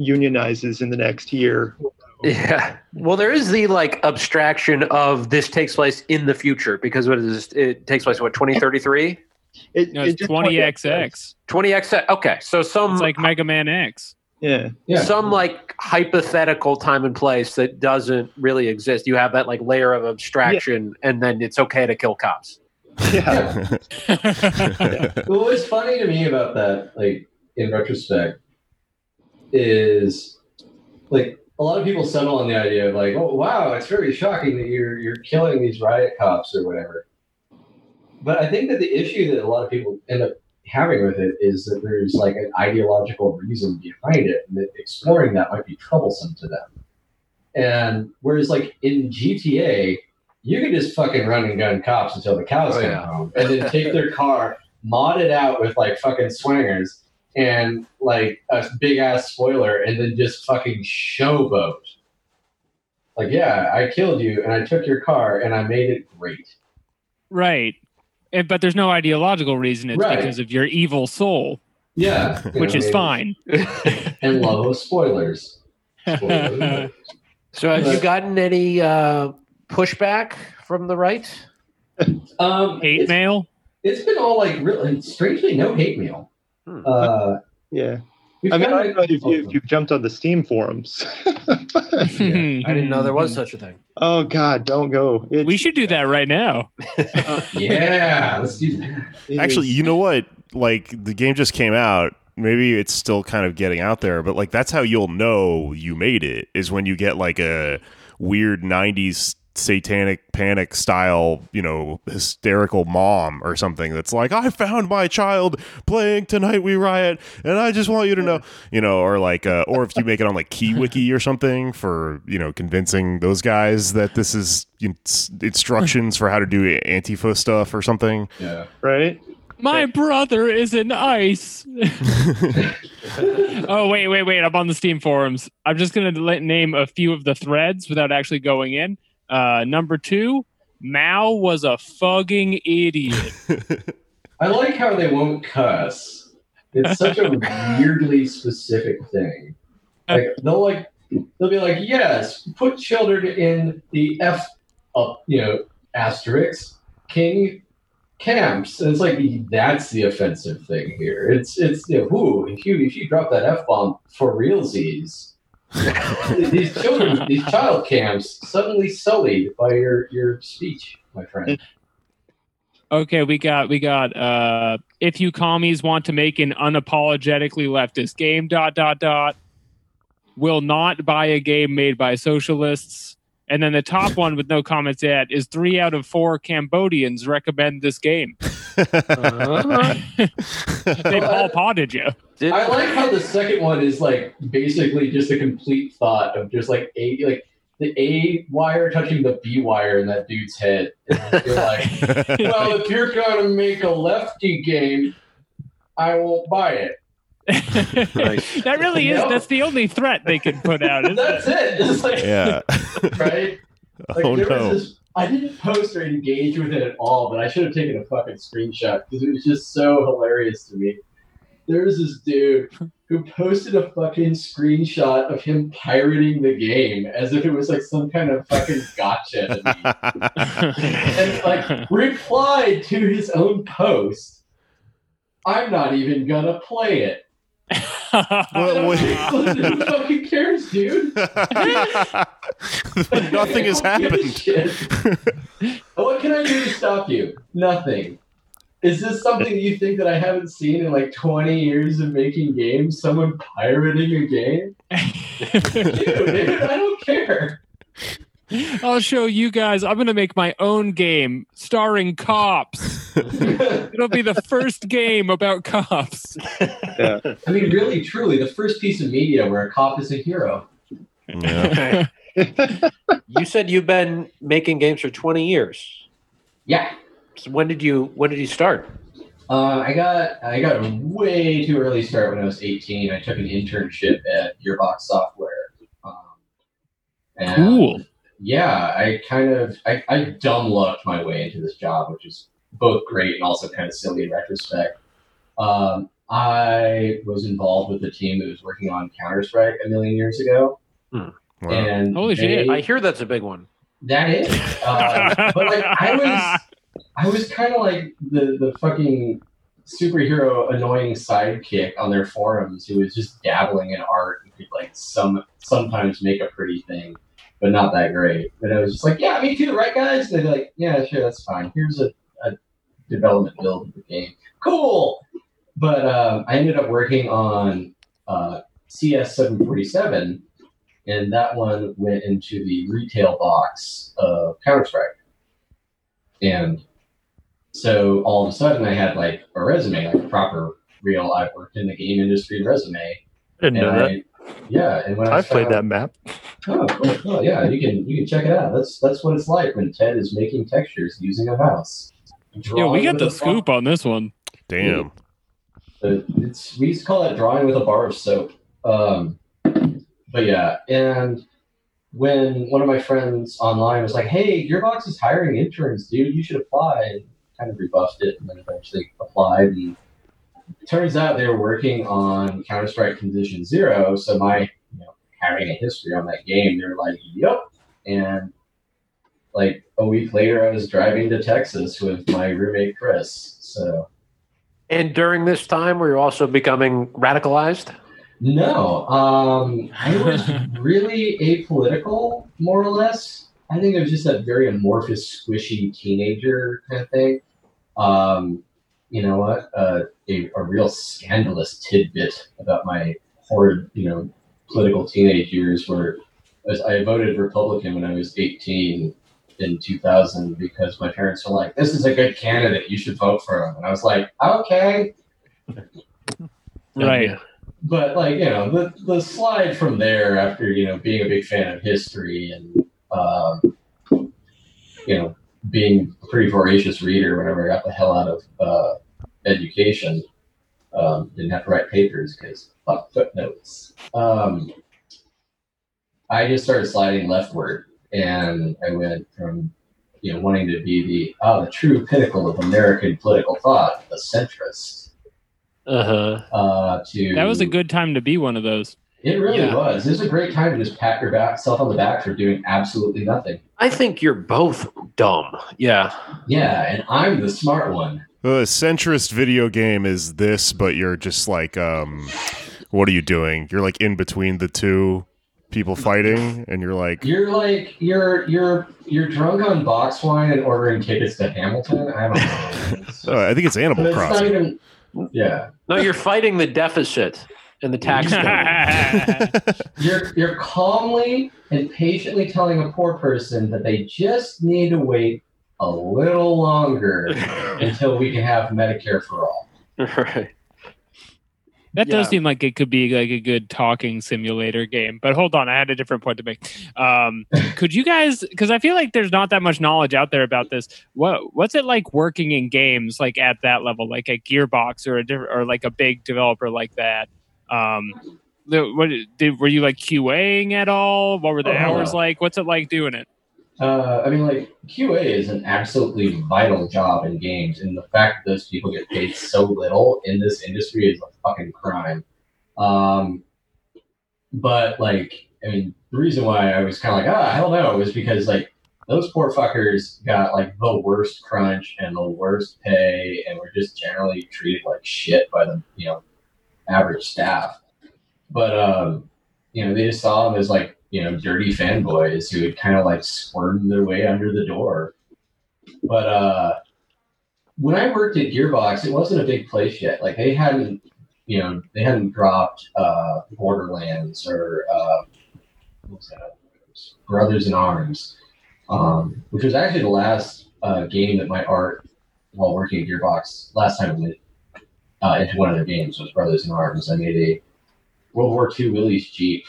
unionizes in the next year. Yeah. Well, there is the, like, abstraction of this takes place in the future because what is this? It takes place, what, 2033? It's 20XX. 20XX. Okay, so it's like Mega Man X. Yeah. Some like hypothetical time and place that doesn't really exist. You have that like layer of abstraction, and then it's okay to kill cops. Yeah. Well, what's funny to me about that, like in retrospect, is like a lot of people settle on the idea of like, oh wow, it's very shocking that you're killing these riot cops or whatever. But I think that the issue that a lot of people end up having with it is that there's like an ideological reason behind it, and that exploring that might be troublesome to them. And whereas like in GTA, you can just fucking run and gun cops until the cows come home, and then take their car, mod it out with like fucking swingers and like a big ass spoiler, and then just fucking showboat. Like, yeah, I killed you and I took your car and I made it great. Right. But there's no ideological reason. It's because of your evil soul. Yeah. Which is fine. And love of spoilers. So have you gotten any pushback from the right? Hate mail? It's been all like, really, strangely, no hate mail. Yeah. I mean, I don't know if you've jumped on the Steam forums. Yeah, I didn't know there was such a thing. Oh, God, don't go. We should do that right now. Yeah, let's do that. Actually, you know what? Like, the game just came out. Maybe it's still kind of getting out there, but, like, that's how you'll know you made it, is when you get, like, a weird 90s satanic panic style, you know, hysterical mom or something that's like, I found my child playing Tonight We Riot and I just want you to know, you know, or like or if you make it on like KeyWiki or something for, you know, convincing those guys that this is instructions for how to do Antifa stuff or something. Yeah. Right? My brother is in ICE. Oh, wait. I'm on the Steam forums. I'm just going to name a few of the threads without actually going in. Number 2, Mao was a fucking idiot. I like how they won't cuss. It's such a weirdly specific thing. Like, they'll be like, yes, put children in the F up, you know, asterisk King camps. And it's like, that's the offensive thing here. It's you know, ooh, if you drop that F bomb for realsies. These child cams suddenly sullied by your speech, my friend. Okay, we got. If you commies want to make an unapologetically leftist game, ... will not buy a game made by socialists. And then the top one with no comments at is 3 out of 4 Cambodians recommend this game. They've all potted you. I like how the second one is like basically just a complete thought of just like the A wire touching the B wire in that dude's head. And you're like, well, if you're going to make a lefty game, I won't buy it. Right. That really is. Yep. That's the only threat they could put out. Isn't that's it. It's like, yeah. Right? Like, oh no! I didn't post or engage with it at all, but I should have taken a fucking screenshot because it was just so hilarious to me. There was this dude who posted a fucking screenshot of him pirating the game as if it was like some kind of fucking gotcha to me, and like replied to his own post. I'm not even gonna play it. Who fucking cares, dude? Nothing has happened. What can I do to stop you? Nothing. Is this something you think that I haven't seen in like 20 years of making games? Someone pirating a game? Dude, I don't care. I'll show you guys. I'm going to make my own game starring cops. It'll be the first game about cops. Yeah. I mean, really, truly, the first piece of media where a cop is a hero. Yeah. You said you've been making games for 20 years. Yeah. So when did you start? I got a way too early start when I was 18. I took an internship at Gearbox Software. Cool. Yeah, I dumb lucked my way into this job, which is both great and also kind of silly in retrospect. I was involved with the team that was working on Counter-Strike a million years ago. Hmm. Wow. And holy shit! I hear that's a big one. That is, but like I was kind of like the fucking superhero annoying sidekick on their forums who was just dabbling in art and could like sometimes make a pretty thing. But not that great. But I was just like, yeah, me too, right, guys? And they'd be like, yeah, sure, that's fine. Here's a development build of the game. Cool! But I ended up working on CS 747, and that one went into the retail box of Counter-Strike. And so all of a sudden I had like a resume, like a proper, real, I've worked in the game industry resume. I didn't know that. Yeah, and when I've played that map. Oh, cool. Oh, yeah, you can check it out. That's what it's like when Ted is making textures using a mouse. Yeah, we got the scoop on this one. Damn. We used to call it drawing with a bar of soap. But yeah, and when one of my friends online was like, "Hey, Gearbox is hiring interns, dude. You should apply." And kind of rebuffed it, and then eventually applied. And it turns out they were working on Counter-Strike Condition Zero, so my having a history on that game, they're like, "Yep." And like a week later, I was driving to Texas with my roommate Chris. So, and during this time, were you also becoming radicalized? No. I was really apolitical, more or less. I think I was just that very amorphous, squishy teenager kind of thing. You know what? A real scandalous tidbit about my horrid, political teenage years were I voted Republican when I was 18 in 2000 because my parents were like, this is a good candidate. You should vote for him. And I was like, okay. Right. But, the slide from there after, being a big fan of history and, being a pretty voracious reader whenever I got the hell out of education, didn't have to write papers because fuck footnotes. I just started sliding leftward, and I went from, wanting to be the true pinnacle of American political thought, the centrist. That was a good time to be one of those. It really was. It was a great time to just pat yourself on the back for doing absolutely nothing. I think you're both dumb. Yeah. Yeah, and I'm the smart one. The centrist video game is this, but you're just like, what are you doing? You're like in between the two people fighting, and you're drunk on box wine and ordering tickets to Hamilton. I don't know. I think it's Animal Crossing. Yeah. No, you're fighting the deficit and the tax code. You're calmly and patiently telling a poor person that they just need to wait a little longer until we can have Medicare for all. Right. That does seem like it could be like a good talking simulator game. But hold on, I had a different point to make. Could you guys, because I feel like there's not that much knowledge out there about this. What's it like working in games like at that level, like at Gearbox or like a big developer like that? Were you like QAing at all? What were the hours like? What's it like doing it? QA is an absolutely vital job in games, and the fact that those people get paid so little in this industry is a fucking crime. The reason why I was kind of like, hell no, was because, those poor fuckers got, the worst crunch and the worst pay, and were just generally treated like shit by the, average staff. But, they just saw them as, dirty fanboys who would kind of squirm their way under the door. But when I worked at Gearbox, it wasn't a big place yet. They hadn't dropped Borderlands or Brothers in Arms, which was actually the last game that my art while working at Gearbox last time I went into one of their games was Brothers in Arms. I made a World War II Willys Jeep.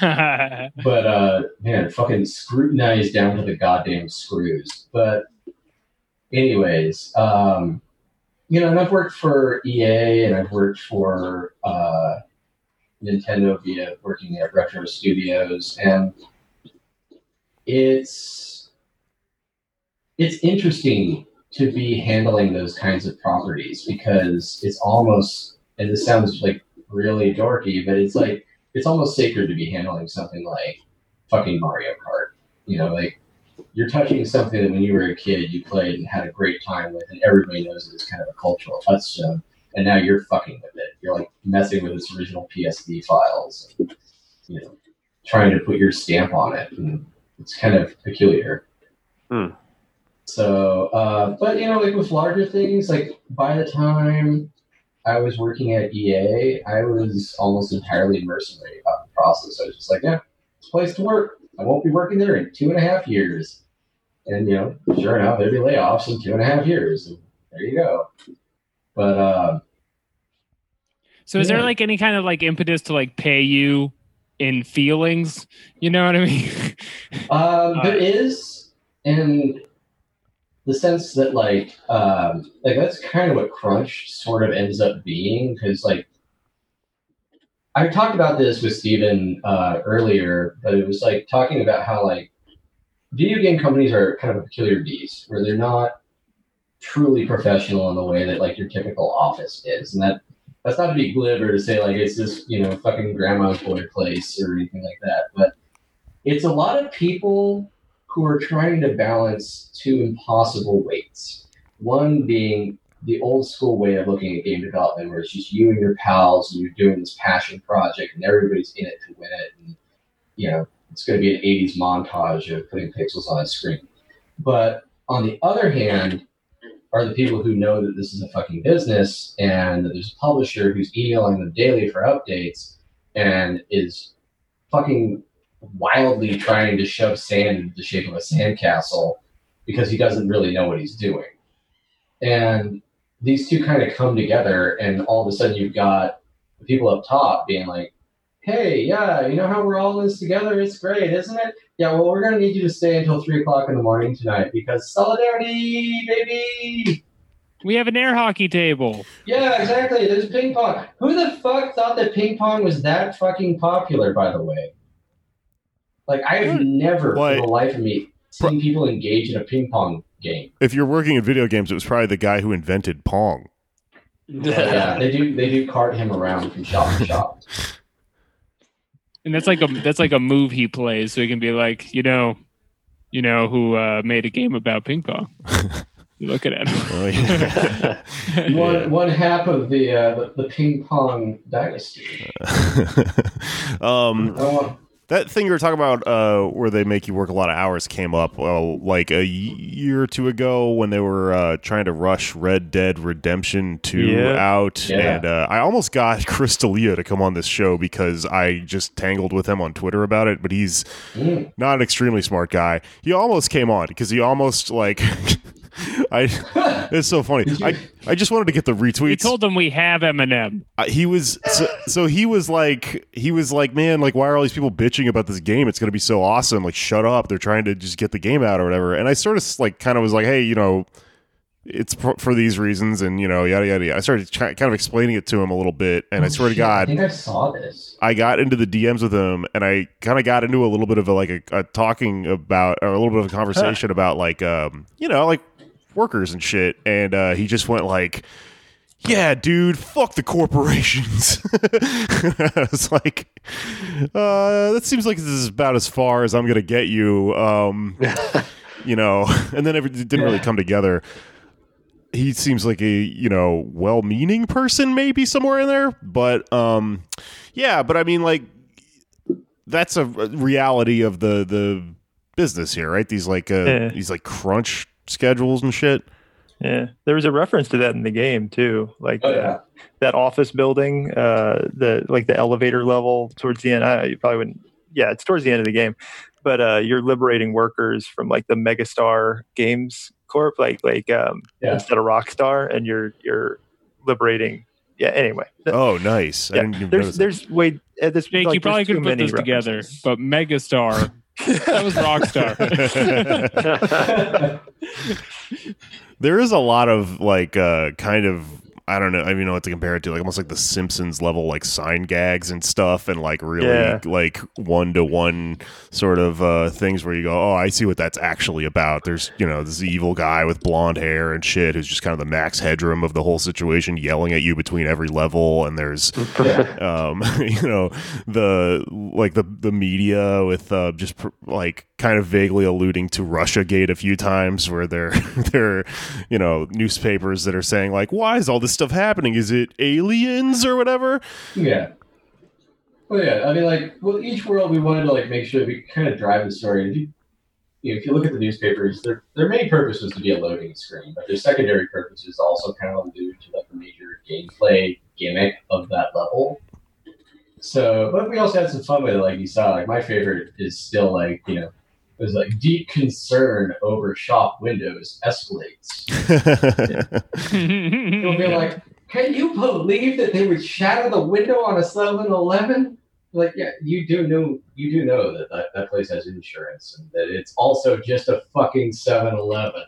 But man, fucking scrutinized down to the goddamn screws. But anyways, and I've worked for EA and I've worked for Nintendo via working at Retro Studios, and it's interesting to be handling those kinds of properties because it's almost, and this sounds really dorky, but it's it's almost sacred to be handling something like fucking Mario Kart. You're touching something that when you were a kid you played and had a great time with, and everybody knows it's kind of a cultural touchstone, and now you're fucking with it. You're messing with its original PSD files, and, trying to put your stamp on it, and it's kind of peculiar. So, but with larger things, by the time I was working at EA, I was almost entirely mercenary about the process. I was just like, yeah, it's a place to work. I won't be working there in 2.5 years. And, sure enough, there'd be layoffs in 2.5 years. And there you go. But, so is there any kind of impetus to pay you in feelings? You know what I mean? There is. And the sense that, that's kind of what crunch sort of ends up being, because, I talked about this with Steven earlier, but it was, talking about how, video game companies are kind of a peculiar beast, where they're not truly professional in the way that, your typical office is, and that's not to be glib or to say, it's this, fucking grandma's boy place or anything like that, but it's a lot of people who are trying to balance two impossible weights. One being the old school way of looking at game development, where it's just you and your pals, and you're doing this passion project, and everybody's in it to win it, and you know it's going to be an 80s montage of putting pixels on a screen. But on the other hand, are the people who know that this is a fucking business and that there's a publisher who's emailing them daily for updates and is fucking wildly trying to shove sand into the shape of a sandcastle because he doesn't really know what he's doing. And these two kind of come together, and all of a sudden you've got the people up top being like, hey, yeah, you know how we're all in this together? It's great, isn't it? Yeah, well, we're going to need you to stay until 3 o'clock in the morning tonight because solidarity, baby! We have an air hockey table. Yeah, exactly. There's ping pong. Who the fuck thought that ping pong was that fucking popular, by the way? Like, I have never, for the life of me, seen people engage in a ping pong game. If you're working in video games, it was probably the guy who invented Pong. Yeah, they do cart him around from shop to shop. And that's like a move he plays, so he can be like, you know who made a game about ping pong. You're looking at him. Oh, yeah. One half of the ping pong dynasty. That thing you were talking about, where they make you work a lot of hours, came up like a year or two ago when they were trying to rush Red Dead Redemption 2 out. Yeah. And I almost got Chris D'Elia to come on this show because I just tangled with him on Twitter about it, but he's not an extremely smart guy. He almost came on because he almost like... it's so funny. I just wanted to get the retweets. We told them we have Eminem. He was like, man, like, why are all these people bitching about this game? It's going to be so awesome. Like, shut up. They're trying to just get the game out or whatever. And I sort of like kind of was like, hey, you know, it's for these reasons, and you know, yada yada yada. I started kind of explaining it to him a little bit, and I swear to God, I think I saw this. I got into the DMs with him, and I kind of got into a little bit of a talking about, or a little bit of a conversation about like, you know, like workers and shit, and he just went like, yeah, dude, fuck the corporations. I was like, that seems like this is about as far as I'm gonna get you, you know. And then it didn't really come together. He seems like a, you know, well-meaning person, maybe somewhere in there, but yeah. But I mean, like, that's a reality of the business here, right? These like these like crunch schedules and shit. Yeah, there was a reference to that in the game too. Like that office building, the elevator level towards the end. You probably wouldn't. Yeah, it's towards the end of the game, but you're liberating workers from like the Megastar Games Corp, instead of Rockstar, and you're liberating. Yeah. Anyway. Oh, nice. Yeah. I didn't even there's way at this. Jake, like, you probably could put this together, but Megastar. That was Rockstar. There is a lot of like kind of, I don't know, I don't even know what to compare it to, like almost like the Simpsons level, like sign gags and stuff, and like really like 1-to-1 sort of things where you go, oh, I see what that's actually about. There's, you know, this evil guy with blonde hair and shit who's just kind of the Max Headroom of the whole situation, yelling at you between every level. And there's, you know, the media with just like kind of vaguely alluding to Russiagate a few times, where they're you know, newspapers that are saying like, why is all this stuff happening? Is it aliens or whatever? Yeah. Well, yeah. I mean, like, well, each world we wanted to like make sure we kind of drive the story. And if you look at the newspapers, their main purpose was to be a loading screen, but their secondary purpose is also kind of due to like the major gameplay gimmick of that level. So, but we also had some fun with it, like you saw. Like my favorite is still like, you know, it was like deep concern over shop windows escalates. It'll be like, can you believe that they would shatter the window on a 7-Eleven? Like, yeah, you do know that place has insurance, and that it's also just a fucking 7-Eleven.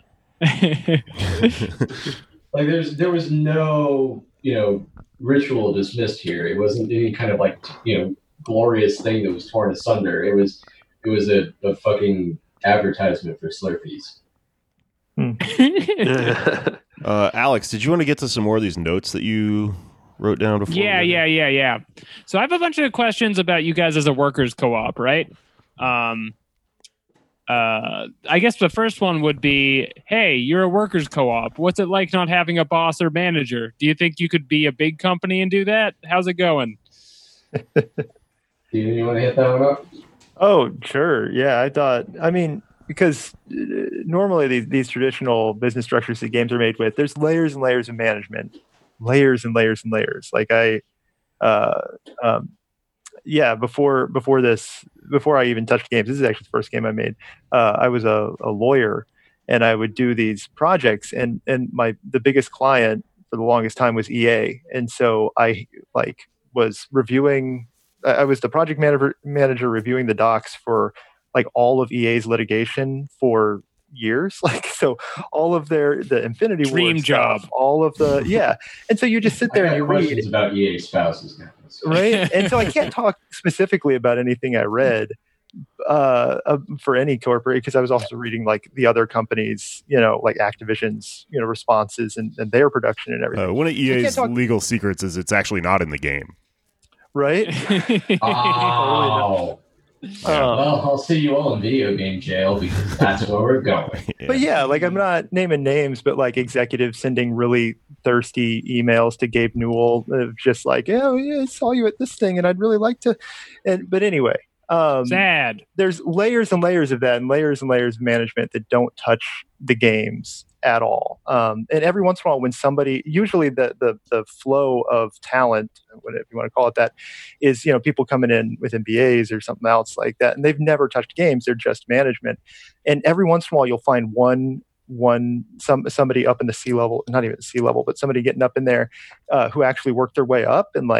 Like, there was no, you know, ritual dismissed here. It wasn't any kind of like, you know, glorious thing that was torn asunder. It was a fucking advertisement for Slurpees. Alex, did you want to get to some more of these notes that you wrote down before? Yeah. So I have a bunch of questions about you guys as a workers co-op, right? I guess the first one would be, hey, you're a workers' co-op. What's it like not having a boss or manager? Do you think you could be a big company and do that? How's it going? Do you want to hit that one up? Oh, sure. Yeah, because normally these traditional business structures that games are made with, there's layers and layers of management, layers and layers and layers. Like before I even touched games, this is actually the first game I made. I was a lawyer, and I would do these projects, and the biggest client for the longest time was EA, and so I was reviewing. I was the project manager reviewing the docs for all of EA's litigation for years. So all of the Infinity Dream War job, stuff, all of the, yeah. And so you just sit there and you read questions about EA spouses now. Right. And so I can't talk specifically about anything I read for any corporate, because I was also reading the other companies, Activision's, responses and their production and everything. One of EA's legal secrets is it's actually not in the game. Right. Oh. Well, I'll see you all in video game jail, because that's where we're going. Yeah. But yeah, I'm not naming names, but executives sending really thirsty emails to Gabe Newell of just I saw you at this thing and I'd really like to. But anyway, sad. There's layers and layers of that and layers of management that don't touch the games at all. And every once in a while, when somebody, usually the flow of talent, whatever you want to call it, that is, people coming in with MBAs or something else like that, and they've never touched games. They're just management. And every once in a while, you'll find somebody up in the C-level, not even C-level, but somebody getting up in there who actually worked their way up and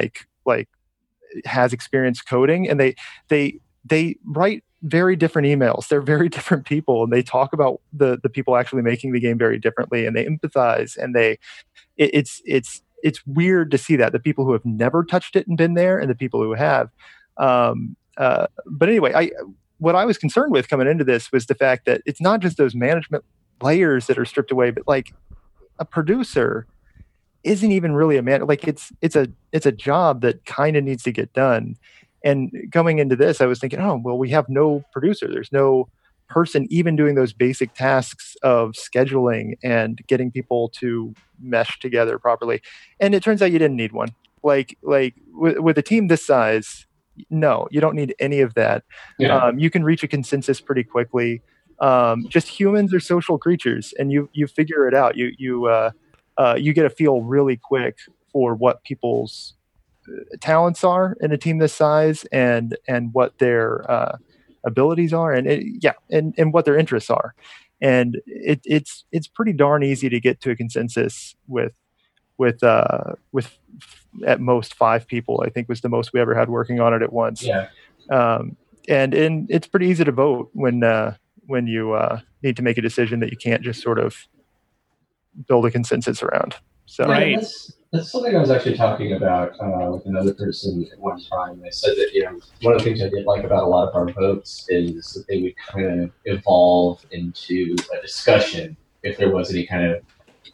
has experience coding, and they write very different emails. They're very different people, and they talk about the people actually making the game very differently, and they empathize, and it's weird to see that the people who have never touched it and been there, and the people who have. But anyway, what I was concerned with coming into this was the fact that it's not just those management layers that are stripped away, but a producer isn't even really a man. It's a job that kind of needs to get done. And going into this, I was thinking, oh, well, we have no producer. There's no person even doing those basic tasks of scheduling and getting people to mesh together properly. And it turns out you didn't need one. With a team this size, no, you don't need any of that. Yeah. You can reach a consensus pretty quickly. Just humans are social creatures, and you figure it out. You get a feel really quick for what people's talents are in a team this size, and what their abilities are, and what their interests are, and it's pretty darn easy to get to a consensus with at most 5 people. I think was the most we ever had working on it at once. Yeah. And it's pretty easy to vote when you need to make a decision that you can't just sort of build a consensus around. So right. That's something I was actually talking about with another person at one time. They said that one of the things I did like about a lot of our votes is that they would kind of evolve into a discussion if there was any kind of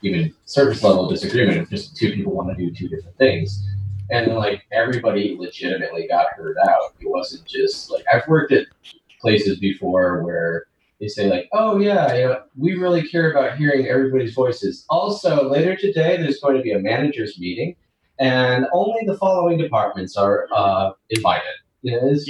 even surface level disagreement, if just two people want to do two different things. And everybody legitimately got heard out. It wasn't just I've worked at places before where they say oh yeah, we really care about hearing everybody's voices. Also, later today, there's going to be a manager's meeting, and only the following departments are invited. Yeah.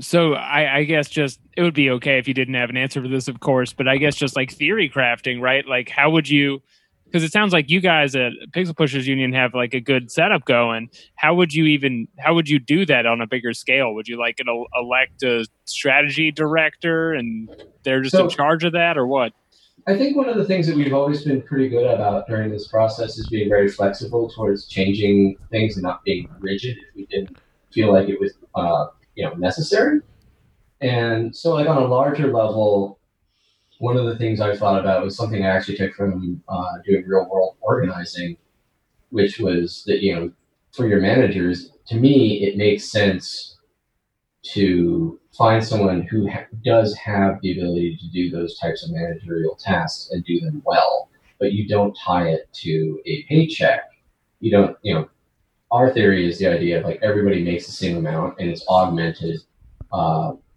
So I guess just it would be okay if you didn't have an answer for this, of course. But I guess just theory crafting, right? How would you? Because it sounds like you guys at Pixel Pushers Union have a good setup going. How would you do that on a bigger scale? Would you elect a strategy director and they're just in charge of that, or what? I think one of the things that we've always been pretty good about during this process is being very flexible towards changing things and not being rigid if we didn't feel like it was necessary. And so on a larger level, one of the things I thought about was something I actually took from doing real world organizing, which was that, for your managers, to me, it makes sense to find someone who does have the ability to do those types of managerial tasks and do them well, but you don't tie it to a paycheck. You don't, our theory is the idea of everybody makes the same amount and it's augmented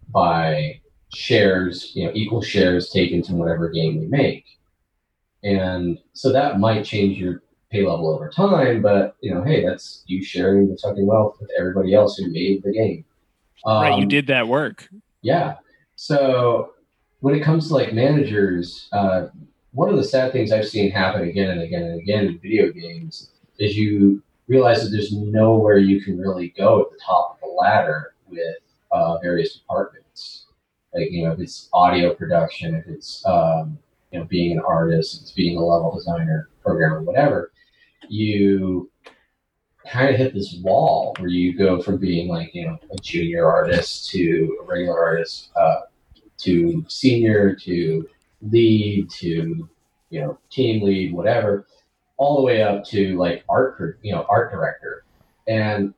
by shares, you know, equal shares taken from whatever game we make. And so that might change your pay level over time, but, you know, hey, that's you sharing the fucking wealth with everybody else who made the game. Right, you did that work. Yeah. So when it comes to, like, managers, one of the sad things I've seen happen again and again and again in video games is you realize that there's nowhere you can really go at the top of the ladder with various departments. Like, you know, if it's audio production, if it's, you know, being an artist, if it's being a level designer, programmer, whatever, you kind of hit this wall where you go from being, like, you know, a junior artist to a regular artist to senior to lead to, you know, team lead, whatever, all the way up to, like, art director. And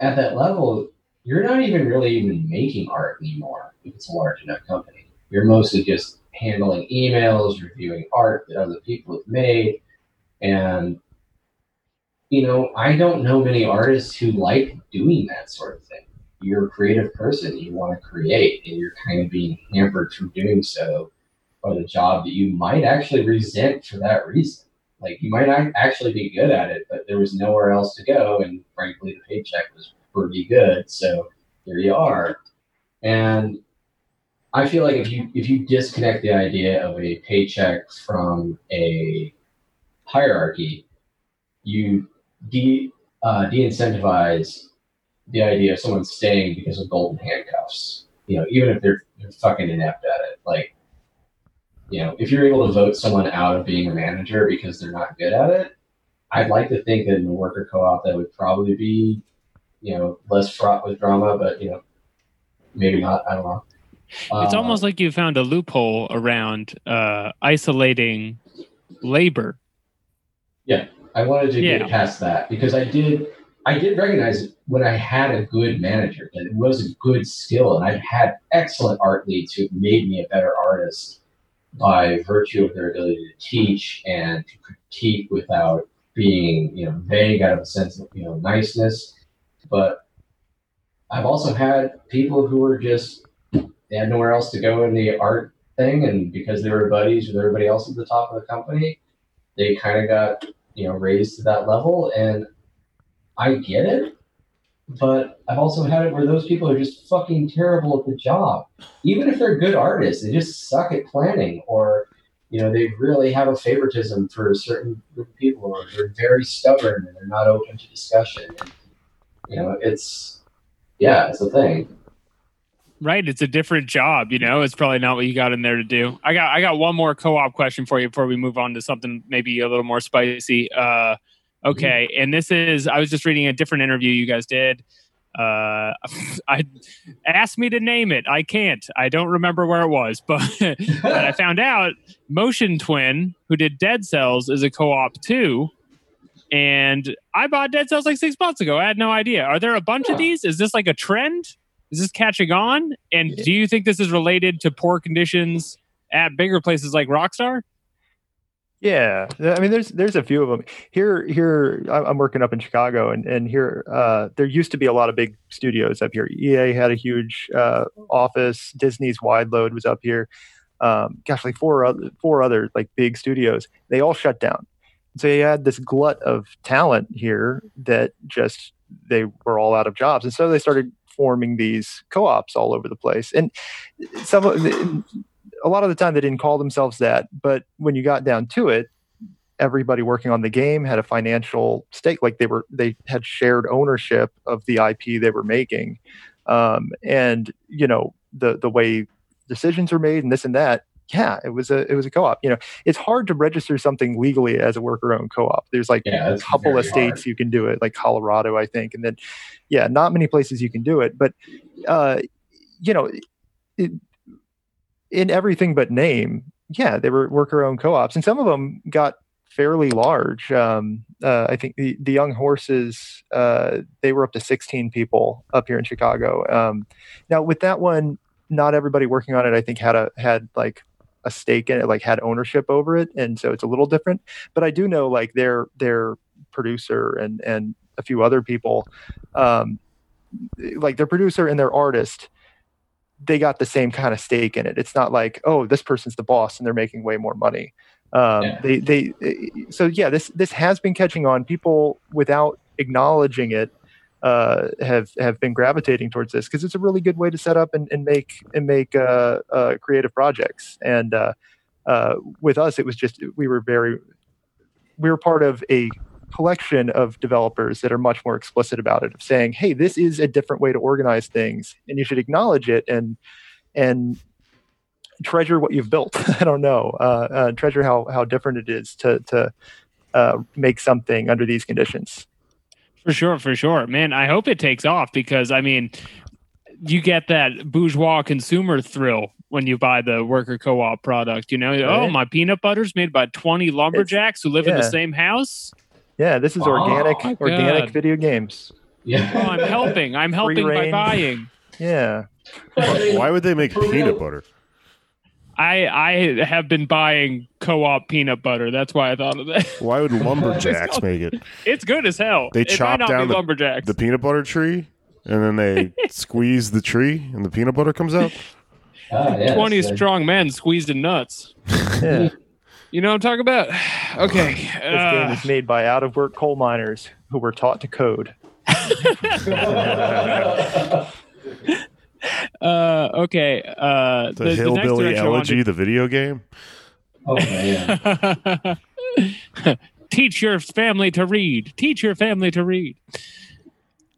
at that level, you're not even really even making art anymore if it's a large enough company. You're mostly just handling emails, reviewing art that other people have made. And, you know, I don't know many artists who like doing that sort of thing. You're a creative person. You want to create, and you're kind of being hampered from doing so by the job that you might actually resent for that reason. Like, you might not actually be good at it, but there was nowhere else to go, and frankly, the paycheck was pretty good, so here you are. And I feel like if you disconnect the idea of a paycheck from a hierarchy, you de-incentivize the idea of someone staying because of golden handcuffs. You know, even if they're fucking inept at it. Like, you know, if you're able to vote someone out of being a manager because they're not good at it, I'd like to think that in a worker co-op that would probably be, you know, less fraught with drama, but, you know, maybe not. I don't know. It's almost like you found a loophole around isolating labor. Yeah, I wanted to get past that because I did recognize when I had a good manager that it was a good skill, and I've had excellent art leads who made me a better artist by virtue of their ability to teach and to critique without being, you know, vague out of a sense of, you know, niceness. But I've also had people who were just, they had nowhere else to go in the art thing, and because they were buddies with everybody else at the top of the company, they kind of got, you know, raised to that level. And I get it, but I've also had it where those people are just fucking terrible at the job. Even if they're good artists, they just suck at planning, or, you know, they really have a favoritism for a certain group of people, or they're very stubborn and they're not open to discussion. And, you know, it's a thing. Right, it's a different job, you know. It's probably not what you got in there to do. I got one more co-op question for you before we move on to something maybe a little more spicy. Okay, and this is, I was just reading a different interview you guys did. I asked me to name it. I can't. I don't remember where it was, but, but I found out Motion Twin, who did Dead Cells, is a co-op too. And I bought Dead Cells like 6 months ago. I had no idea. Are there a bunch of these? Is this like a trend? Is this catching on? And do you think this is related to poor conditions at bigger places like Rockstar? Yeah. I mean, there's a few of them. Here I'm working up in Chicago, and here there used to be a lot of big studios up here. EA had a huge office. Disney's Wide Load was up here. Like four other like big studios. They all shut down. So you had this glut of talent here that just, they were all out of jobs. And so they started forming these co-ops all over the place. And a lot of the time they didn't call themselves that, but when you got down to it, everybody working on the game had a financial stake. Like they had shared ownership of the IP they were making. And you know, the way decisions were made and this and that. Yeah, it was a co-op. You know, it's hard to register something legally as a worker-owned co-op. There's like a couple of states you can do it, like Colorado, I think, and then not many places you can do it. But you know, in everything but name, they were worker-owned co-ops, and some of them got fairly large. I think the Young Horses, they were up to 16 people up here in Chicago. Now with that one, not everybody working on it, I think, had like a stake in it, like had ownership over it, and so it's a little different. But I do know like their producer and a few other people, like their producer and their artist they got the same kind of stake in it. It's not like, oh, this person's the boss and they're making way more money. This has been catching on. People, without acknowledging it, have been gravitating towards this because it's a really good way to set up and make creative projects. And with us, it was just we were part of a collection of developers that are much more explicit about it, of saying, hey, this is a different way to organize things and you should acknowledge it and treasure what you've built. I don't know, treasure how different it is to make something under these conditions. For sure. Man, I hope it takes off because, I mean, you get that bourgeois consumer thrill when you buy the worker co-op product, you know, right? Oh, my peanut butter's made by 20 lumberjacks who live in the same house. Yeah, this is organic video games. Yeah, oh, I'm helping by buying. Yeah. Why would they make peanut butter? I have been buying co-op peanut butter. That's why I thought of that. Why would lumberjacks make it? It's good as hell. They chop down the peanut butter tree, and then they squeeze the tree, and the peanut butter comes out. 20 strong men squeezing nuts. Yeah. You know what I'm talking about? Okay. This game is made by out-of-work coal miners who were taught to code. Okay. The Hillbilly Elegy, the video game. Oh man! Teach your family to read.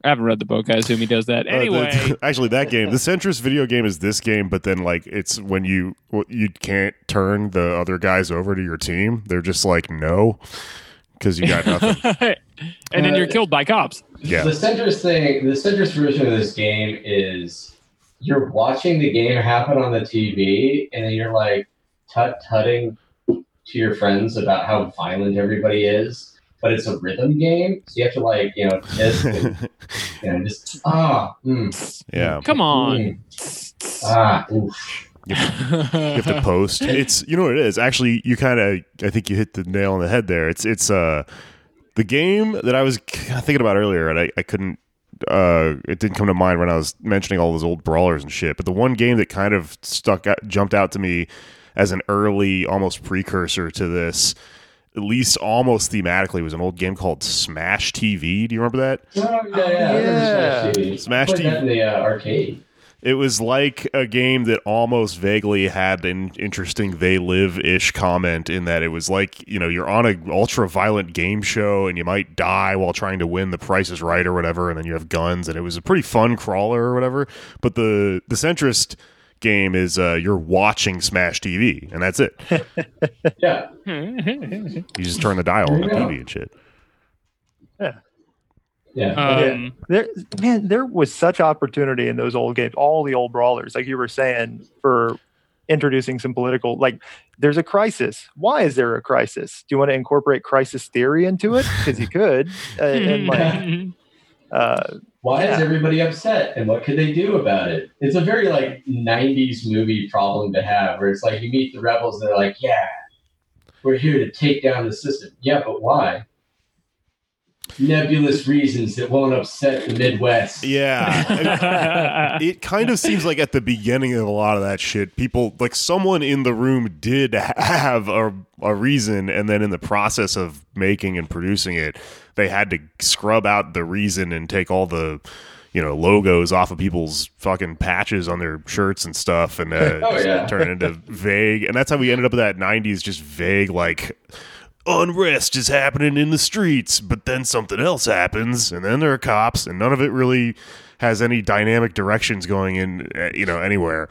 I haven't read the book. I assume he does that anyway. Actually, that game, the centrist video game, is this game, but then like it's when you can't turn the other guys over to your team. They're just like no, because you got nothing, and then you're killed by cops. Yeah. The centrist version of this game is, you're watching the game happen on the TV, and then you're like tutting to your friends about how violent everybody is, but it's a rhythm game, so you have to like, you know, hiss and come on, oof. You have to post. It's, you know what it is. Actually, you kind of, I think you hit the nail on the head there. It's the game that I was thinking about earlier, and I couldn't. It didn't come to mind when I was mentioning all those old brawlers and shit, but the one game that kind of jumped out to me as an early, almost precursor to this, at least almost thematically, was an old game called Smash TV. Do you remember that? Oh, yeah. Smash TV. That in the arcade. It was like a game that almost vaguely had an interesting "they live"-ish comment in that it was like, you know, you're on an ultra-violent game show and you might die while trying to win The Price is Right or whatever, and then you have guns, and it was a pretty fun crawler or whatever. But the centrist game is you're watching Smash TV, and that's it. Yeah. You just turn the dial on the TV and shit. Yeah. There was such opportunity in those old games, all the old brawlers, like you were saying, for introducing some political, like, there's a crisis. Why is there a crisis? Do you want to incorporate crisis theory into it? Because you could. Why is everybody upset, and what could they do about it? It's a very like 90s movie problem to have, where it's like you meet the rebels and they're like, yeah, we're here to take down the system. Yeah, but why? Nebulous reasons that won't upset the Midwest. Yeah. It kind of seems like at the beginning of a lot of that shit, people, like someone in the room did have a reason, and then in the process of making and producing it, they had to scrub out the reason and take all the, you know, logos off of people's fucking patches on their shirts and stuff, and turn it into vague. And that's how we ended up with that 90s, just vague, like, unrest is happening in the streets, but then something else happens, and then there are cops, and none of it really has any dynamic directions going in, you know, anywhere.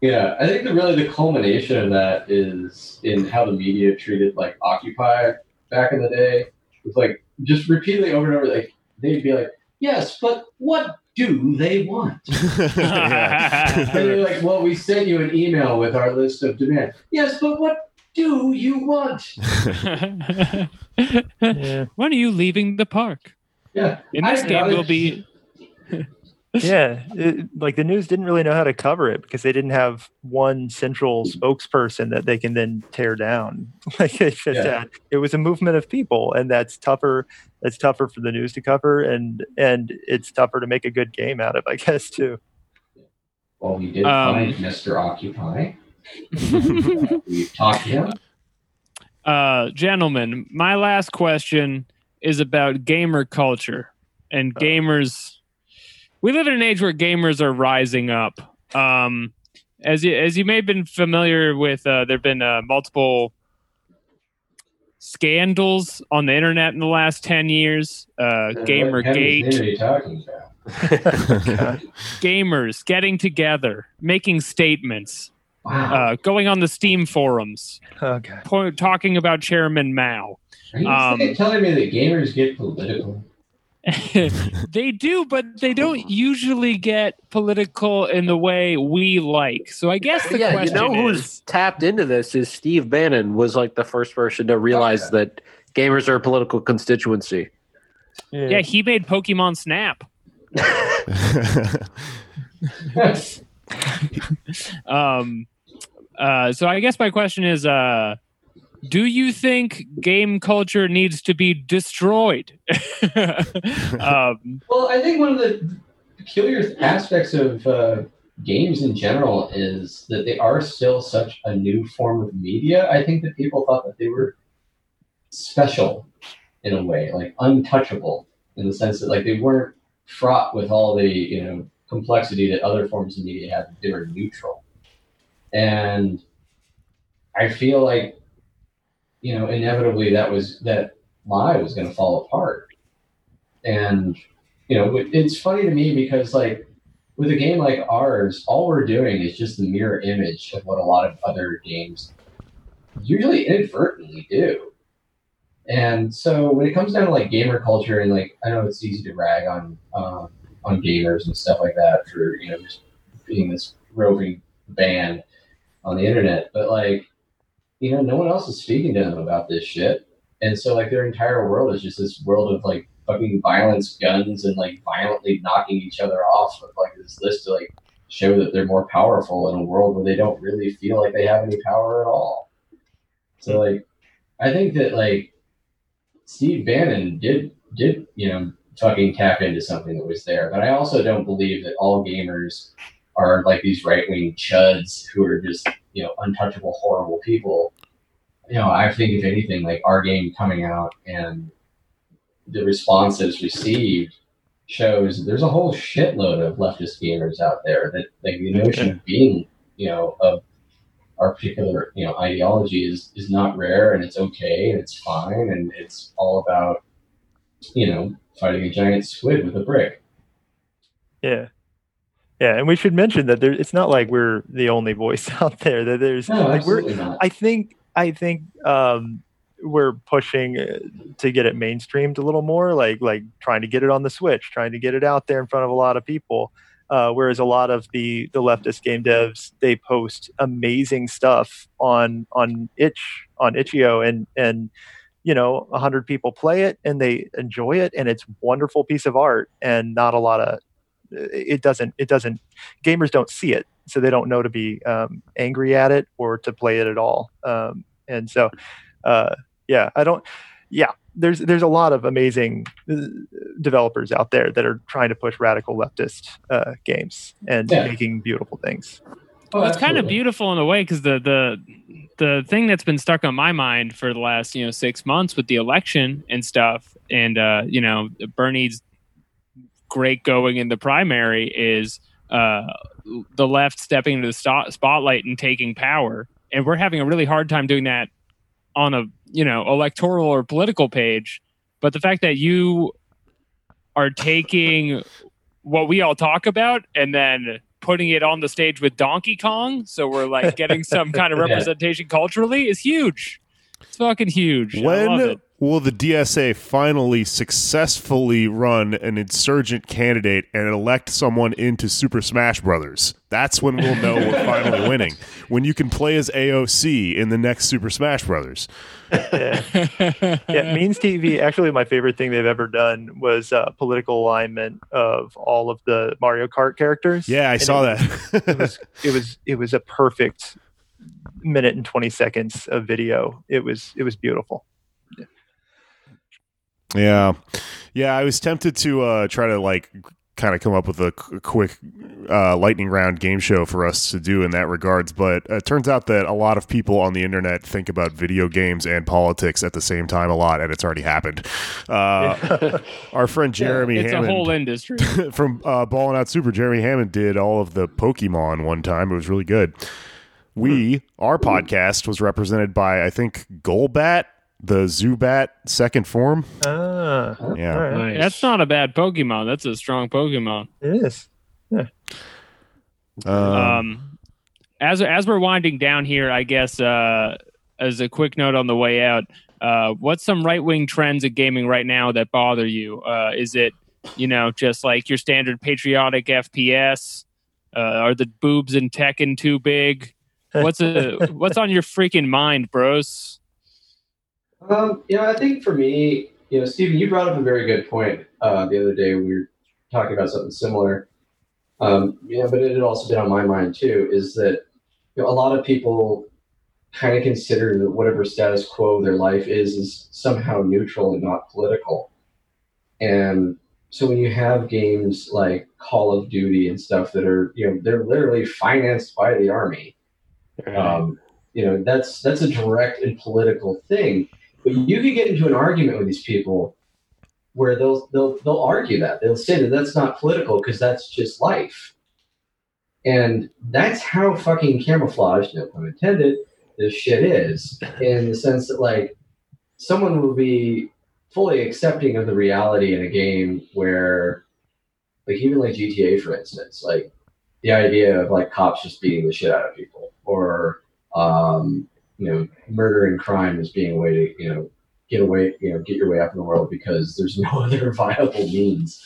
Yeah, I think the culmination of that is in how the media treated like Occupy back in the day. It's like just repeatedly over and over, like they'd be like, "Yes, but what do they want?" And they're like, "Well, we sent you an email with our list of demands." Yes, but what do you want? Yeah. When are you leaving the park? Yeah. In this game will be... Yeah. Like the news didn't really know how to cover it because they didn't have one central spokesperson that they can then tear down. Like it's just it was a movement of people, and that's tougher. It's tougher for the news to cover, and it's tougher to make a good game out of, I guess, too. Well, we did find Mr. Occupy. We've talked to him. Gentlemen, my last question is about gamer culture and gamers. We live in an age where gamers are rising up. As you may have been familiar with, there have been multiple scandals on the internet in the last 10 years. Gamergate. Gamers getting together, making statements, going on the Steam forums, talking about Chairman Mao. Are you telling me that gamers get political? They do, but they don't usually get political in the way we like. So I guess the question is... who's tapped into this is Steve Bannon was like the first person to realize that gamers are a political constituency. Yeah, he made Pokemon Snap. So I guess my question is... do you think game culture needs to be destroyed? Well, I think one of the peculiar aspects of games in general is that they are still such a new form of media. I think that people thought that they were special in a way, like untouchable, in the sense that like they weren't fraught with all the complexity that other forms of media had. They were neutral, and I feel like inevitably that lie was going to fall apart. And, it's funny to me because, like, with a game like ours, all we're doing is just the mirror image of what a lot of other games usually inadvertently do. And so when it comes down to, like, gamer culture and, like, I know it's easy to rag on gamers and stuff like that for, just being this roving band on the internet, but, like, no one else is speaking to them about this shit. And so, like, their entire world is just this world of, like, fucking violence, guns, and, like, violently knocking each other off with, like, this list to, like, show that they're more powerful in a world where they don't really feel like they have any power at all. So, like, I think that, like, Steve Bannon did fucking tap into something that was there. But I also don't believe that all gamers are, like, these right-wing chuds who are just... untouchable, horrible people. I think if anything, like our game coming out and the responses received shows there's a whole shitload of leftist gamers out there that like the notion of being, of our particular, ideology is not rare and it's okay and it's fine and it's all about, fighting a giant squid with a brick. Yeah. Yeah, and we should mention that it's not like we're the only voice out there. That there's, not. I think we're pushing to get it mainstreamed a little more, like trying to get it on the Switch, trying to get it out there in front of a lot of people. Whereas a lot of the leftist game devs, they post amazing stuff on Itch, on Itch.io, and 100 people play it and they enjoy it, and it's a wonderful piece of art, and not a lot of. It doesn't. Gamers don't see it, so they don't know to be angry at it or to play it at all. And so, I don't. Yeah, there's a lot of amazing developers out there that are trying to push radical leftist games and making beautiful things. Well, it's kind of beautiful in a way because the thing that's been stuck on my mind for the last 6 months with the election and stuff, and Bernie's. Great going in the primary is the left stepping into the spotlight and taking power, and we're having a really hard time doing that on a electoral or political page. But the fact that you are taking what we all talk about and then putting it on the stage with Donkey Kong, so we're like getting some kind of representation culturally, is huge. It's fucking huge. I love it. Will the DSA finally successfully run an insurgent candidate and elect someone into Super Smash Brothers? That's when we'll know we're finally winning. When you can play as AOC in the next Super Smash Brothers. Means TV, actually my favorite thing they've ever done was political alignment of all of the Mario Kart characters. Yeah, I saw that. it was a perfect minute and 20 seconds of video. It was beautiful. Yeah, I was tempted to try to like kind of come up with a quick lightning round game show for us to do in that regards. But it turns out that a lot of people on the internet think about video games and politics at the same time a lot, and it's already happened. Our friend Jeremy Hammond, a whole industry from Ballin' Out Super. Jeremy Hammond did all of the Pokemon one time. It was really good. Our podcast was represented by, I think, Golbat, the Zubat second form. Yeah. Right. Nice. That's not a bad Pokemon. That's a strong Pokemon. It is. Yeah. As we're winding down here, I guess as a quick note on the way out, what's some right-wing trends of gaming right now that bother you? Is it, just like your standard patriotic FPS? Are the boobs in Tekken too big? What's on your freaking mind, bros? I think for me, Stephen, you brought up a very good point the other day. We were talking about something similar. But it had also been on my mind too, is that a lot of people kind of consider that whatever status quo their life is somehow neutral and not political. And so when you have games like Call of Duty and stuff that are, they're literally financed by the army. That's a direct and political thing, but you could get into an argument with these people where they'll argue that they'll say that that's not political because that's just life, and that's how fucking camouflaged, no pun intended, this shit is, in the sense that like someone will be fully accepting of the reality in a game where, like even like GTA for instance, like the idea of like cops just beating the shit out of people, or murder and crime as being a way to get your way up in the world because there's no other viable means.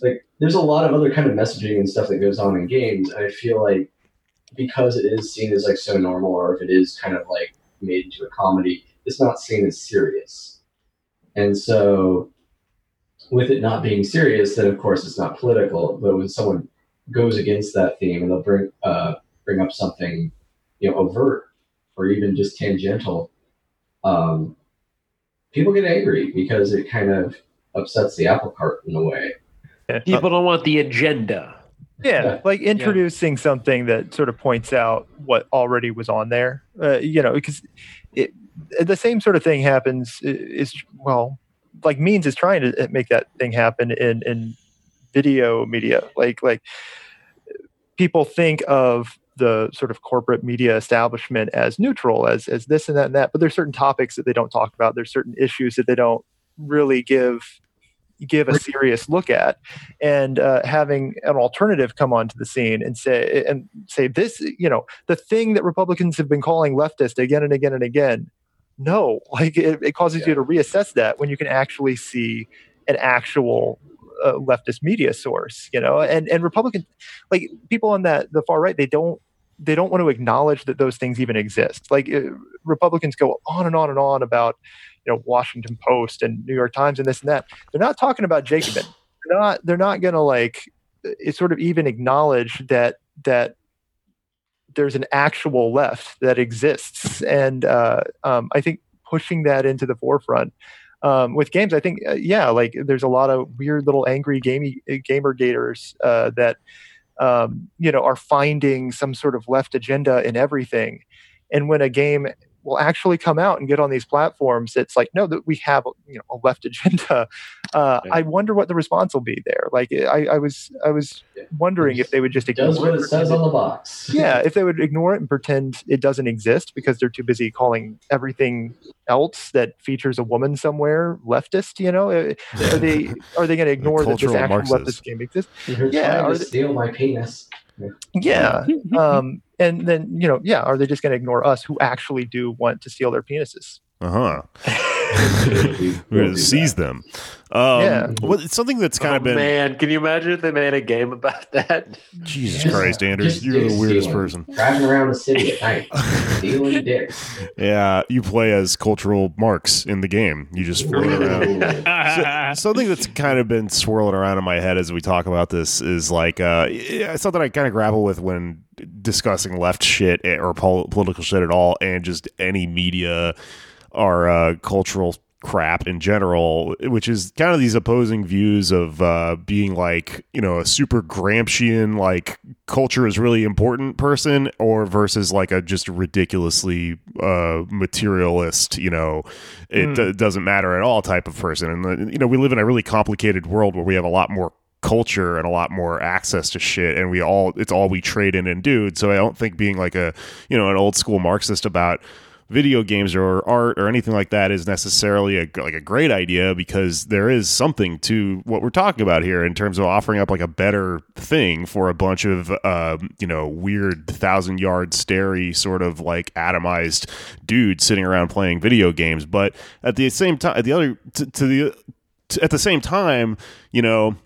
There's a lot of other kind of messaging and stuff that goes on in games. And I feel like because it is seen as like so normal, or if it is kind of like made into a comedy, it's not seen as serious. And so, with it not being serious, then of course it's not political. But when someone goes against that theme and they'll bring up something overt or even just tangential, people get angry because it kind of upsets the apple cart in a way. People don't want the agenda. Like introducing something that sort of points out what already was on there, because the same sort of thing happens like Means is trying to make that thing happen in video media. Like people think of the sort of corporate media establishment as neutral, as this and that and that, but there's certain topics that they don't talk about. There's certain issues that they don't really give a serious look at, and having an alternative come onto the scene and say this, the thing that Republicans have been calling leftist again and again and again. No, like it causes you to reassess that when you can actually see an actual leftist media source, and Republican, like people on the far right, they don't want to acknowledge that those things even exist. Like Republicans go on and on and on about, Washington Post and New York Times and this and that. They're not talking about Jacobin. They're not going to even acknowledge that there's an actual left that exists. And I think pushing that into the forefront. With games, I think, there's a lot of weird little angry gamer gators that, are finding some sort of left agenda in everything. And when a game will actually come out and get on these platforms, it's like, no, that we have, a left agenda. I wonder what the response will be there. Like I was wondering if they would just ignore what it says on the box. If they would ignore it and pretend it doesn't exist because they're too busy calling everything else that features a woman somewhere leftist. Are they going to ignore that this actual leftist game exists? You're trying to steal my penis. Yeah. And then, are they just going to ignore us who actually do want to steal their penises? We're going to seize them. It's something that's kind of been... man, can you imagine if they made a game about that? Jesus Christ, Anders, you're the weirdest person. Driving around the city at night, stealing dicks. Yeah, you play as cultural marks in the game. You just float around. Something that's kind of been swirling around in my head as we talk about this is it's something I kind of grapple with when discussing left shit or political shit at all, and just any media... our cultural crap in general, which is kind of these opposing views of being like, you know, a super Gramscian, like culture is really important person, or versus like a just ridiculously materialist, you know, it doesn't matter at all type of person. And, you know, we live in a really complicated world where we have a lot more culture and a lot more access to shit, and we all, it's all we trade in and do. So I don't think being like a, you know, an old school Marxist about video games or art or anything like that is necessarily a great idea, because there is something to what we're talking about here in terms of offering up like a better thing for a bunch of you know, weird 1,000-yard starey sort of like atomized dudes sitting around playing video games. But at the same time, you know,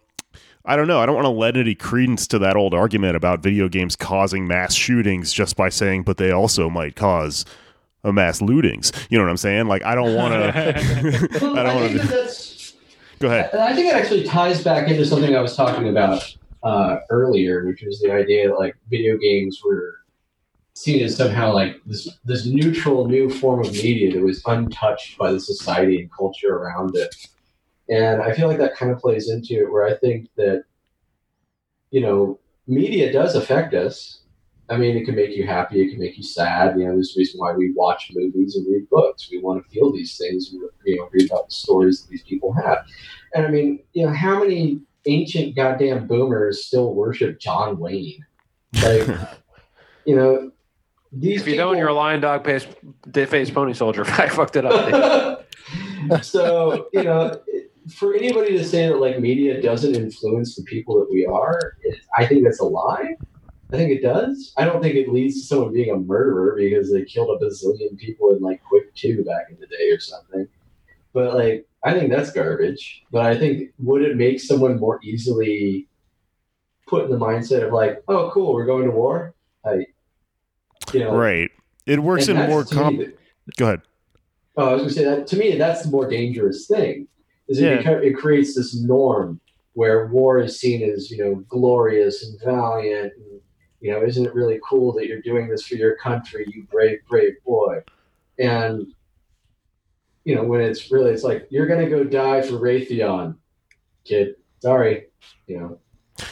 I don't know. I don't want to lend any credence to that old argument about video games causing mass shootings just by saying, but they also might cause a mass lootings. You know what I'm saying? Like, I don't want to. Well, go ahead. I think it actually ties back into something I was talking about earlier, which was the idea that like video games were seen as somehow like this neutral new form of media that was untouched by the society and culture around it. And I feel like that kind of plays into it, where I think that, you know, media does affect us. I mean, it can make you happy, it can make you sad. You know, there's a reason why we watch movies and read books. We want to feel these things, and, you know, read about the stories that these people had. And I mean, you know, how many ancient goddamn boomers still worship John Wayne? Like, you know, these if you people, don't, you're a lying dog-faced pony soldier. I fucked it up. So, you know, for anybody to say that like media doesn't influence the people that we are, I think that's a lie. I think it does. I don't think it leads to someone being a murderer because they killed a bazillion people in like Quick 2 back in the day or something. But like, I think that's garbage. But I think, would it make someone more easily put in the mindset of like, oh, cool, we're going to war? Like, you know, right. It works in more. Go ahead. Oh, I was going to say that to me, that's the more dangerous thing. Is it creates this norm where war is seen as, you know, glorious and valiant, and, you know, isn't it really cool that you're doing this for your country, you brave, brave boy? And, you know, when it's really, it's like, you're going to go die for Raytheon, kid. Sorry. You know.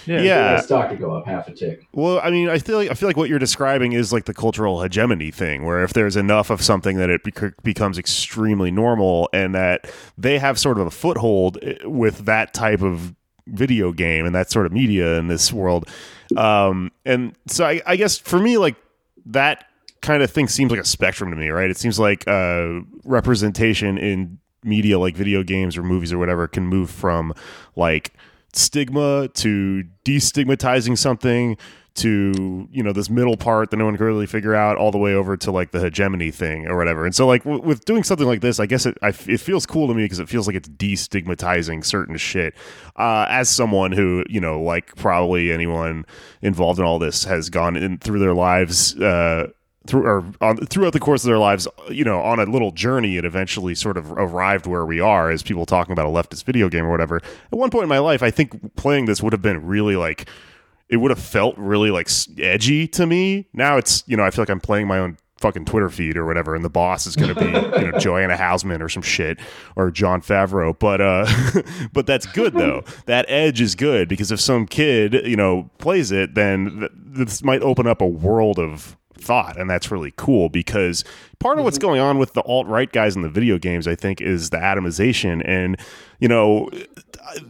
Yeah. The stock could go up half a tick. Well, I mean, I feel like what you're describing is like the cultural hegemony thing, where if there's enough of something that it becomes extremely normal, and that they have sort of a foothold with that type of video game and that sort of media in this world. And so I guess for me, like, that kind of thing seems like a spectrum to me, right? It seems like representation in media like video games or movies or whatever can move from like stigma to destigmatizing something to, you know, this middle part that no one can really figure out, all the way over to like the hegemony thing or whatever. And so like with doing something like this, I guess it feels cool to me because it feels like it's destigmatizing certain shit, as someone who, you know, like probably anyone involved in all this has gone in through their lives, throughout the course of their lives, you know, on a little journey, and eventually sort of arrived where we are as people talking about a leftist video game or whatever. At one point in my life, I think playing this would have been really like, it would have felt really like edgy to me. Now it's, you know, I feel like I'm playing my own fucking Twitter feed or whatever, and the boss is going to be, you know, Joanna Hausman or some shit, or John Favreau, but that's good though. That edge is good, because if some kid, you know, plays it, then this might open up a world of thought, and that's really cool, because part of what's going on with the alt-right guys in the video games, I think, is the atomization. And, you know,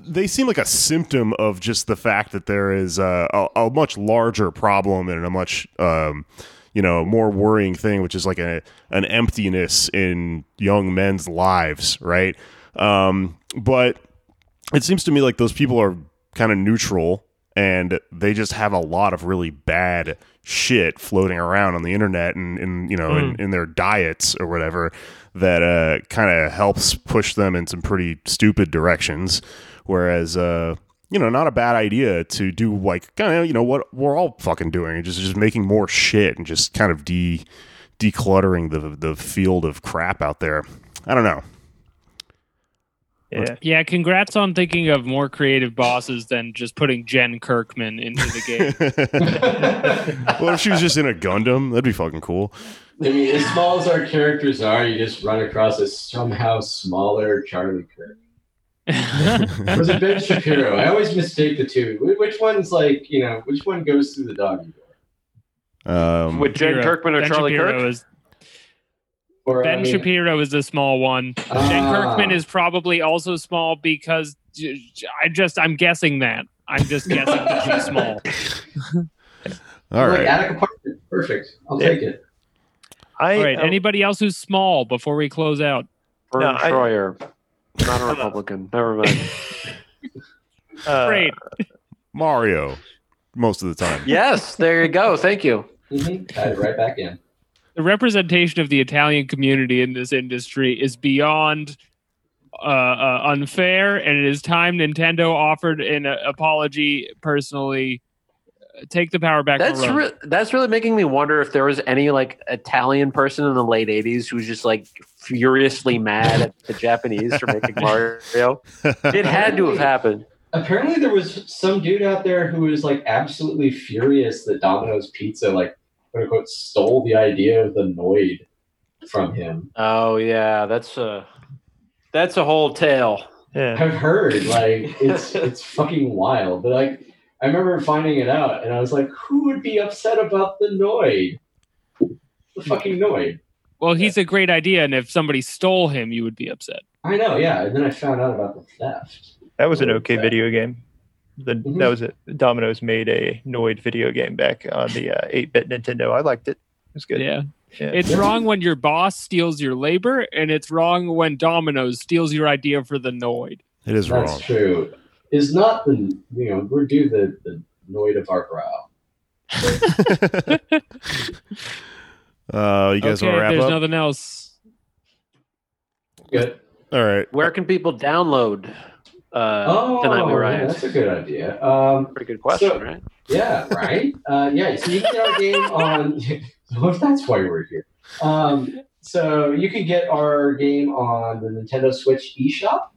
they seem like a symptom of just the fact that there is a much larger problem and a much you know, more worrying thing, which is like an emptiness in young men's lives, right? But it seems to me like those people are kind of neutral, and they just have a lot of really bad shit floating around on the internet and you know, in their diets or whatever, that kind of helps push them in some pretty stupid directions. Whereas, you know, not a bad idea to do like kind of, you know, what we're all fucking doing, and just making more shit and just kind of decluttering the field of crap out there. I don't know. Yeah, congrats on thinking of more creative bosses than just putting Jen Kirkman into the game. Well, if she was just in a Gundam, that'd be fucking cool. I mean, as small as our characters are, you just run across a somehow smaller Charlie Kirk. It was a Ben Shapiro. I always mistake the two. Which one's like, you know, which one goes through the doggy door? With Jen Kirkman or Ben Charlie Shapiro Kirk? Shapiro is the small one. Jen Kirkman is probably also small because I'm guessing that. I'm just guessing that she's small. All right. Like attic apartment. Perfect. I'll take it. All right. Anybody else who's small before we close out? Vern Troyer. Not a Republican. Never mind. Great. Mario, most of the time. Yes, there you go. Thank you. Mm-hmm. Tied it right back in. The representation of the Italian community in this industry is beyond unfair, and it is time Nintendo offered an apology personally. Take the power back. That's really making me wonder if there was any like Italian person in the late 80s who was just like furiously mad at the Japanese for making Mario. It had to have happened. Apparently there was some dude out there who was like absolutely furious that Domino's Pizza like quote unquote stole the idea of the Noid from him. Oh yeah, that's a whole tale. Yeah. I've heard like it's fucking wild, but like I remember finding it out, and I was like, who would be upset about the Noid? The fucking Noid. Well, he's a great idea, and if somebody stole him, you would be upset. I know, yeah. And then I found out about the theft. That was an okay video game. That was it. Domino's made a Noid video game back on the 8-bit Nintendo. I liked it. It was good. Yeah. It's wrong when your boss steals your labor, and it's wrong when Domino's steals your idea for the Noid. It is wrong. That's true. Is not the, you know, we're due the Noid of our brow. You guys want to wrap up? There's nothing else. Good. All right. Where can people download Tonight We Riot? That's a good idea. Pretty good question, right? Yeah, right? So you can get our game on... Well, that's why we're here. So you can get our game on the Nintendo Switch eShop.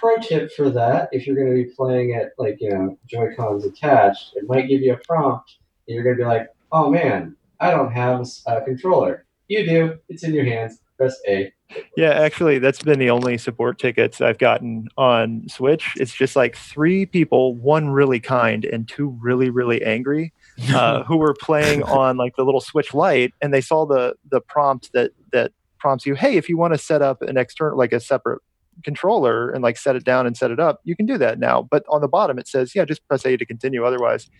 Pro tip for that, if you're going to be playing at, like, you know, Joy-Cons attached, it might give you a prompt, and you're going to be like, oh, man, I don't have a controller. You do. It's in your hands. Press A. Yeah, actually, that's been the only support tickets I've gotten on Switch. It's just, like, 3 people, 1 really kind and 2 really, really angry, who were playing on, like, the little Switch Lite, and they saw the prompt that prompts you, hey, if you want to set up an external, like, a separate controller and like set it down and set it up, you can do that now, but on the bottom it says just press A to continue otherwise,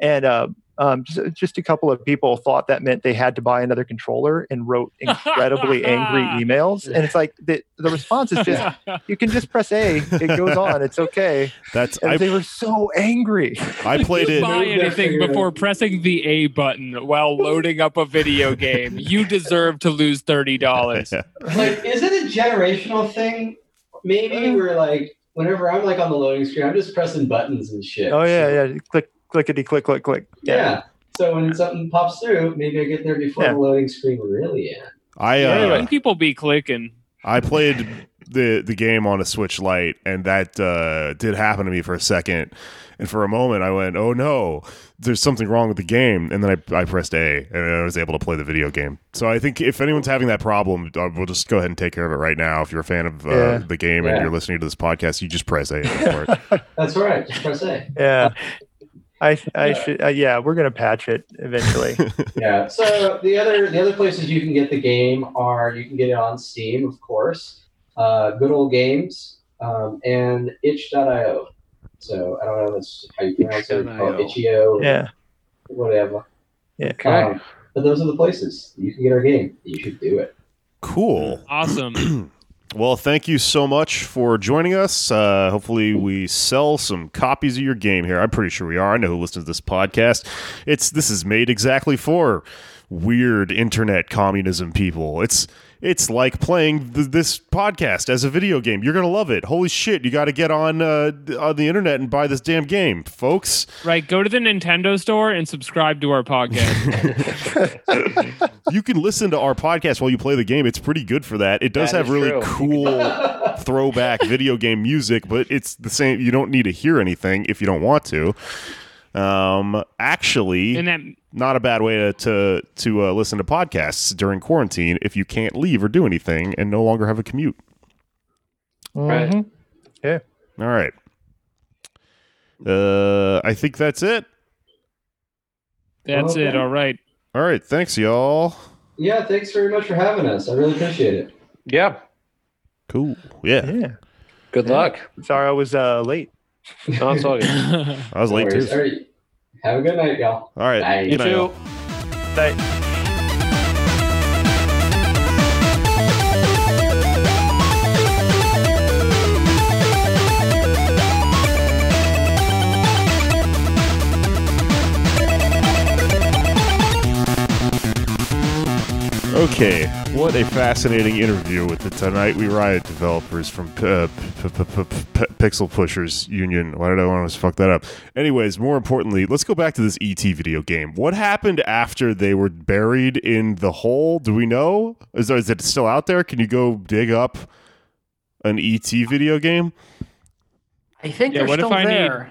and just a couple of people thought that meant they had to buy another controller and wrote incredibly angry emails, and it's like the response is just you can just press A, it goes on, it's okay. They were so angry. I played it. Buy anything before pressing the A button while loading up a video game. You deserve to lose $30. Like, is it a generational thing? Maybe we're like, whenever I'm like on the loading screen, I'm just pressing buttons and shit. Oh yeah. Clickety click, click, click. Yeah. So when something pops through, maybe I get there before the loading screen really ends. When people be clicking. I played the game on a Switch Lite, and that did happen to me for a second. And for a moment, I went, oh no, there's something wrong with the game. And then I pressed A, and I was able to play the video game. So I think if anyone's having that problem, we'll just go ahead and take care of it right now. If you're a fan of the game and you're listening to this podcast, you just press A. That's right. Just press A. Yeah. I should, we're going to patch it eventually. Yeah. So the other places you can get the game are, you can get it on Steam, of course, Good Old Games, and Itch.io. So I don't know if that's how you pronounce it. Itch.io. Yeah. Whatever. Yeah. But those are the places you can get our game. You should do it. Cool. Awesome. Well, thank you so much for joining us. Hopefully we sell some copies of your game here. I'm pretty sure we are. I know who listens to this podcast. This is made exactly for weird internet communism people. It's like playing this podcast as a video game. You're going to love it. Holy shit, you got to get on the internet and buy this damn game, folks. Right, go to the Nintendo store and subscribe to our podcast. You can listen to our podcast while you play the game. It's pretty good for that. It does have really cool throwback video game music, but it's the same. You don't need to hear anything if you don't want to. Actually, and not a bad way to listen to podcasts during quarantine if you can't leave or do anything and no longer have a commute. Right. Mm-hmm. Yeah. All right. I think that's it. That's it. All right. All right. Thanks, y'all. Yeah. Thanks very much for having us. I really appreciate it. Yeah. Cool. Yeah. Yeah. Good luck. Sorry I was late. No, I'm sorry. I was late too. Sorry. Have a good night, y'all. All right. Bye. You too. Bye. Okay, what a fascinating interview with the Tonight We Riot developers from Pixel Pushers Union. Why did I want to fuck that up? Anyways, more importantly, let's go back to this E.T. video game. What happened after they were buried in the hole? Do we know? Is it still out there? Can you go dig up an E.T. video game? I think they're still there.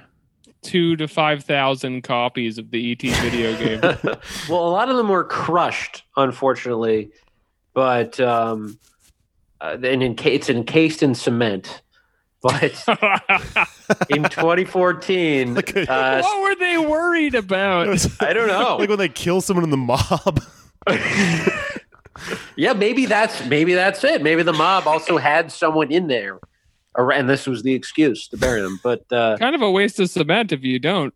2,000 to 5,000 copies of the E.T. video game. Well, a lot of them were crushed, unfortunately, but it's encased in cement. But in 2014, what were they worried about? I don't know. Like when they kill someone in the mob. Yeah, maybe that's it. Maybe the mob also had someone in there. And this was the excuse to bury them, but kind of a waste of cement if you don't.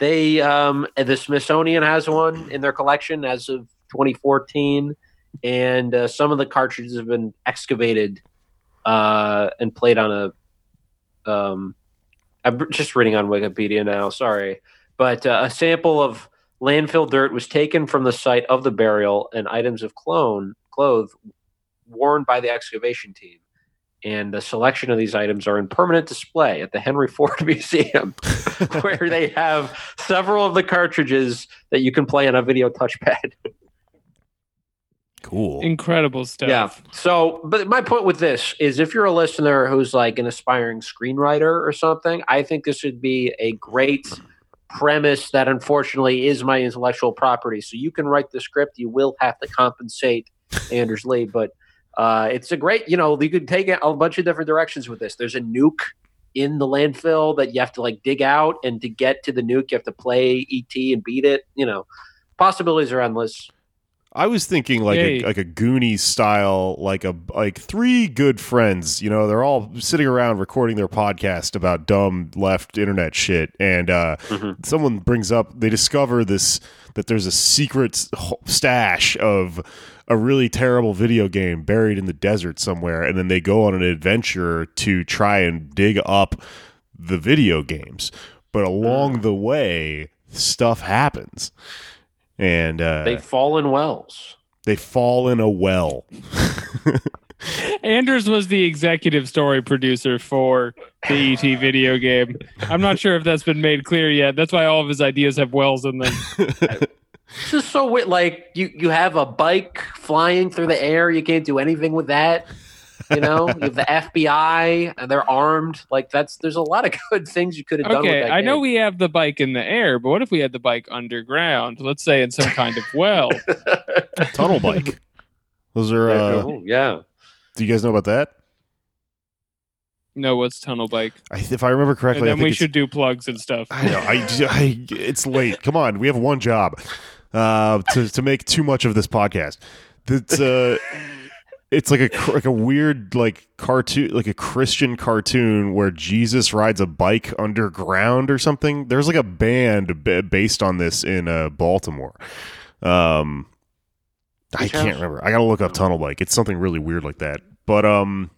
They the Smithsonian has one in their collection as of 2014, and some of the cartridges have been excavated and played on a. I'm just reading on Wikipedia now. Sorry, but a sample of landfill dirt was taken from the site of the burial, and items of clothes worn by the excavation team. And the selection of these items are in permanent display at the Henry Ford Museum, where they have several of the cartridges that you can play on a video touchpad. Cool. Incredible stuff. Yeah. So, but my point with this is if you're a listener who's like an aspiring screenwriter or something, I think this would be a great premise that unfortunately is my intellectual property. So you can write the script. You will have to compensate Anders Lee, but it's a great, you could take it a bunch of different directions with this. There's a nuke in the landfill that you have to like dig out, and to get to the nuke, you have to play E.T. and beat it. Possibilities are endless. I was thinking like a Goonies style, like three good friends. They're all sitting around recording their podcast about dumb left internet shit, and someone brings up they discover this that there's a secret stash of a really terrible video game buried in the desert somewhere, and then they go on an adventure to try and dig up the video games. But along the way, stuff happens. And they fall in wells. They fall in a well. Anders was the executive story producer for the E.T. video game. I'm not sure if that's been made clear yet. That's why all of his ideas have wells in them. It's just so weird. Like you have a bike flying through the air. You can't do anything with that. You have the FBI and they're armed. Like there's a lot of good things you could have done with that. I know we have the bike in the air, but what if we had the bike underground? Let's say in some kind of well. Tunnel bike. Those are yeah. Do you guys know about that? No, what's tunnel bike? If I remember correctly, and then we should do plugs and stuff. I know. It's late. Come on, we have one job to make too much of this podcast. It's like a weird cartoon, like a Christian cartoon where Jesus rides a bike underground or something. There's like a band based on this in Baltimore. I can't remember. I gotta look up tunnel bike. It's something really weird like that. But I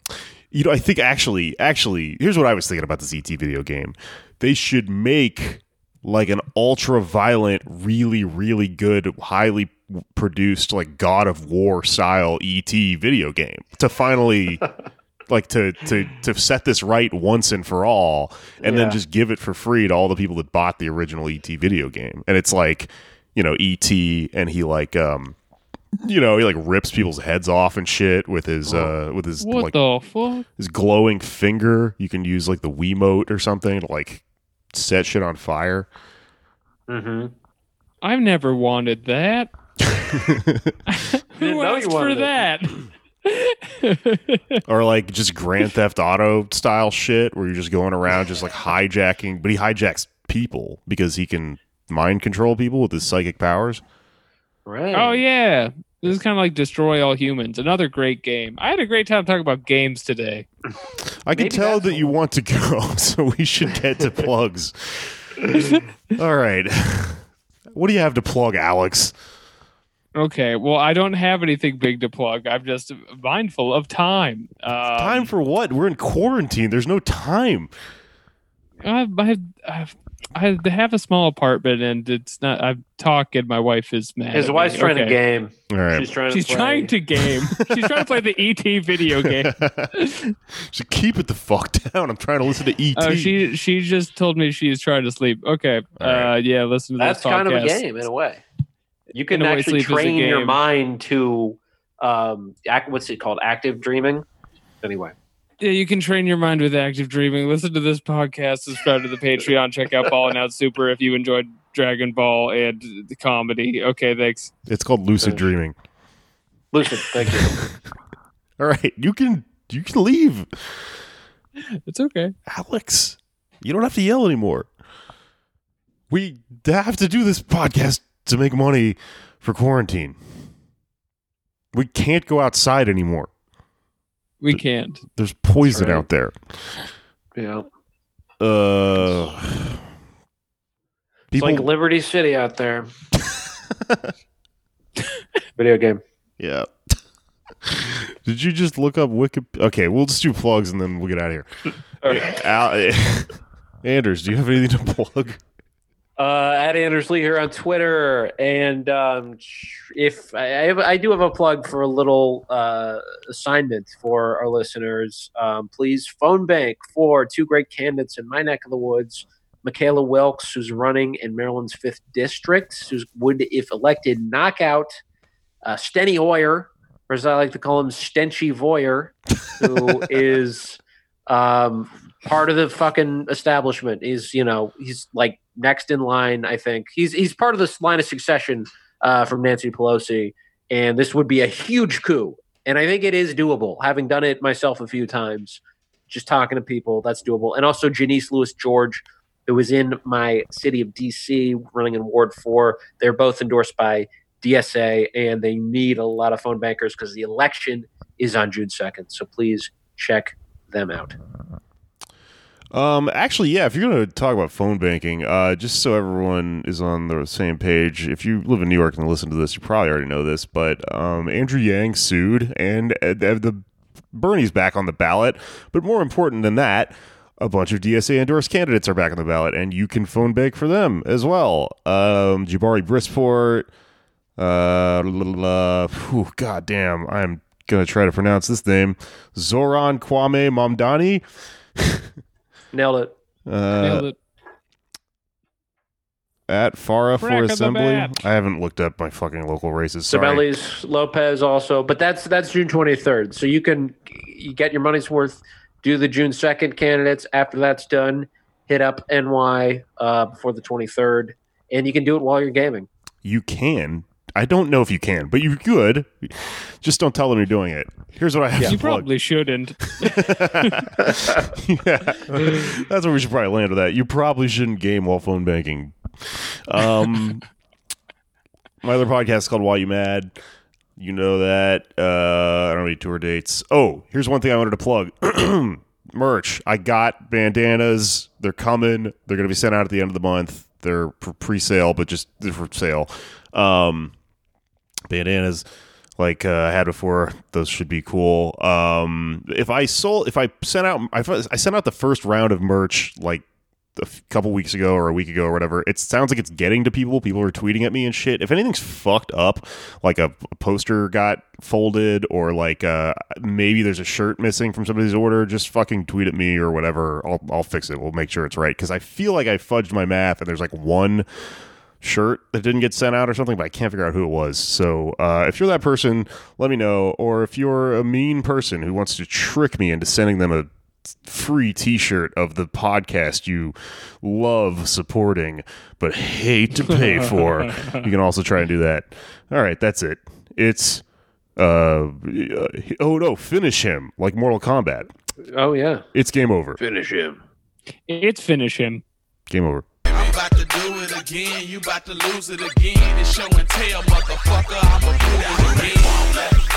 think actually, here's what I was thinking about this E.T. video game. They should make like an ultra-violent, really, really good, highly produced, like God of War style E.T. video game to finally, to set this right once and for all, and then just give it for free to all the people that bought the original E.T. video game. And it's like, E.T. and he he rips people's heads off and shit with his what the fuck? His glowing finger. You can use like the Wiimote or something to like set shit on fire. Mm-hmm. I've never wanted that. Who asked for that? Or like just Grand Theft Auto style shit where you're just going around just like hijacking, but he hijacks people because he can mind control people with his psychic powers. Right. Oh yeah. This is kind of like Destroy All Humans. Another great game. I had a great time talking about games today. I can tell that you want to go, so we should get to plugs. All right. What do you have to plug, Alex? Okay, well, I don't have anything big to plug. I'm just mindful of time. Time for what? We're in quarantine. There's no time. I have a small apartment, and it's not. I talk, and my wife is mad. His wife's trying to game. All right. She's trying to game. She's trying to play the E.T. video game. So keep it the fuck down. I'm trying to listen to E.T. She just told me she's trying to sleep. Okay. Right. Yeah, listen to that. That's kind of a game in a way. You can actually train your mind to what's it called? Active dreaming. Anyway. Yeah, you can train your mind with active dreaming. Listen to this podcast. Subscribe to the Patreon. Check out Ball and Out Super if you enjoyed Dragon Ball and the comedy. Okay, thanks. It's called lucid dreaming. Lucid, thank you. All right, you can leave. It's okay, Alex. You don't have to yell anymore. We have to do this podcast to make money for quarantine. We can't go outside anymore. We can't. There's poison out there. Yeah. It's like Liberty City out there. Video game. Yeah. Did you just look up Wikipedia? Okay, we'll just do plugs and then we'll get out of here. Okay. Anders, do you have anything to plug? At Anders Lee here on Twitter, and if I do have a plug for a little assignment for our listeners, please phone bank for two great candidates in my neck of the woods: Michaela Wilkes, who's running in Maryland's 5th District, who would, if elected, knock out Steny Hoyer, or as I like to call him, Stenchy Voyer, who is part of the fucking establishment. He's like next in line, I think. He's part of this line of succession from Nancy Pelosi, and this would be a huge coup. And I think it is doable. Having done it myself a few times, just talking to people, that's doable. And also Janice Lewis-George, who is in my city of D.C., running in Ward 4. They're both endorsed by DSA, and they need a lot of phone bankers because the election is on June 2nd. So please check them out. Actually, yeah, if you're going to talk about phone banking, just so everyone is on the same page, if you live in New York and listen to this, you probably already know this, but Andrew Yang sued, and Bernie's back on the ballot. But more important than that, a bunch of DSA-endorsed candidates are back on the ballot, and you can phone bank for them as well. Jabari Brisport, goddamn, I'm going to try to pronounce this name, Zoran Kwame Mamdani. Nailed it. At Farah for Assembly. I haven't looked up my fucking local races. Sebelius Lopez also, but that's June 23rd. So you get your money's worth. Do the June 2nd candidates. After that's done, hit up NY before the 23rd, and you can do it while you're gaming. You can. I don't know if you can, but you could. Just don't tell them you're doing it. Here's what I have to plug. You probably shouldn't. Yeah. That's where we should probably land with that. You probably shouldn't game while phone banking. My other podcast is called Why You Mad. You know that. I don't need tour dates. Oh, here's one thing I wanted to plug. Merch. I got bandanas. They're coming. They're going to be sent out at the end of the month. They're for pre-sale, but just they're for sale. Bandanas like I had before, those should be cool. I sent out the first round of merch like a couple weeks ago or a week ago or whatever. It sounds like it's getting to people. People are tweeting at me and shit. If anything's fucked up, like a poster got folded or like maybe there's a shirt missing from somebody's order, just fucking tweet at me or whatever. I'll fix it. We'll make sure it's right, because I feel like I fudged my math and there's like one shirt that didn't get sent out or something, but I can't figure out who it was. So if you're that person, let me know. Or if you're a mean person who wants to trick me into sending them a free t-shirt of the podcast you love supporting but hate to pay for. You can also try and do that. All right, that's it. It's oh no, finish him, like Mortal Kombat. Oh yeah, it's game over. Finish him. It's finish him. Game over. I'm about to do it again. You about to lose it again. It's show and tell, motherfucker. I'm a fool again.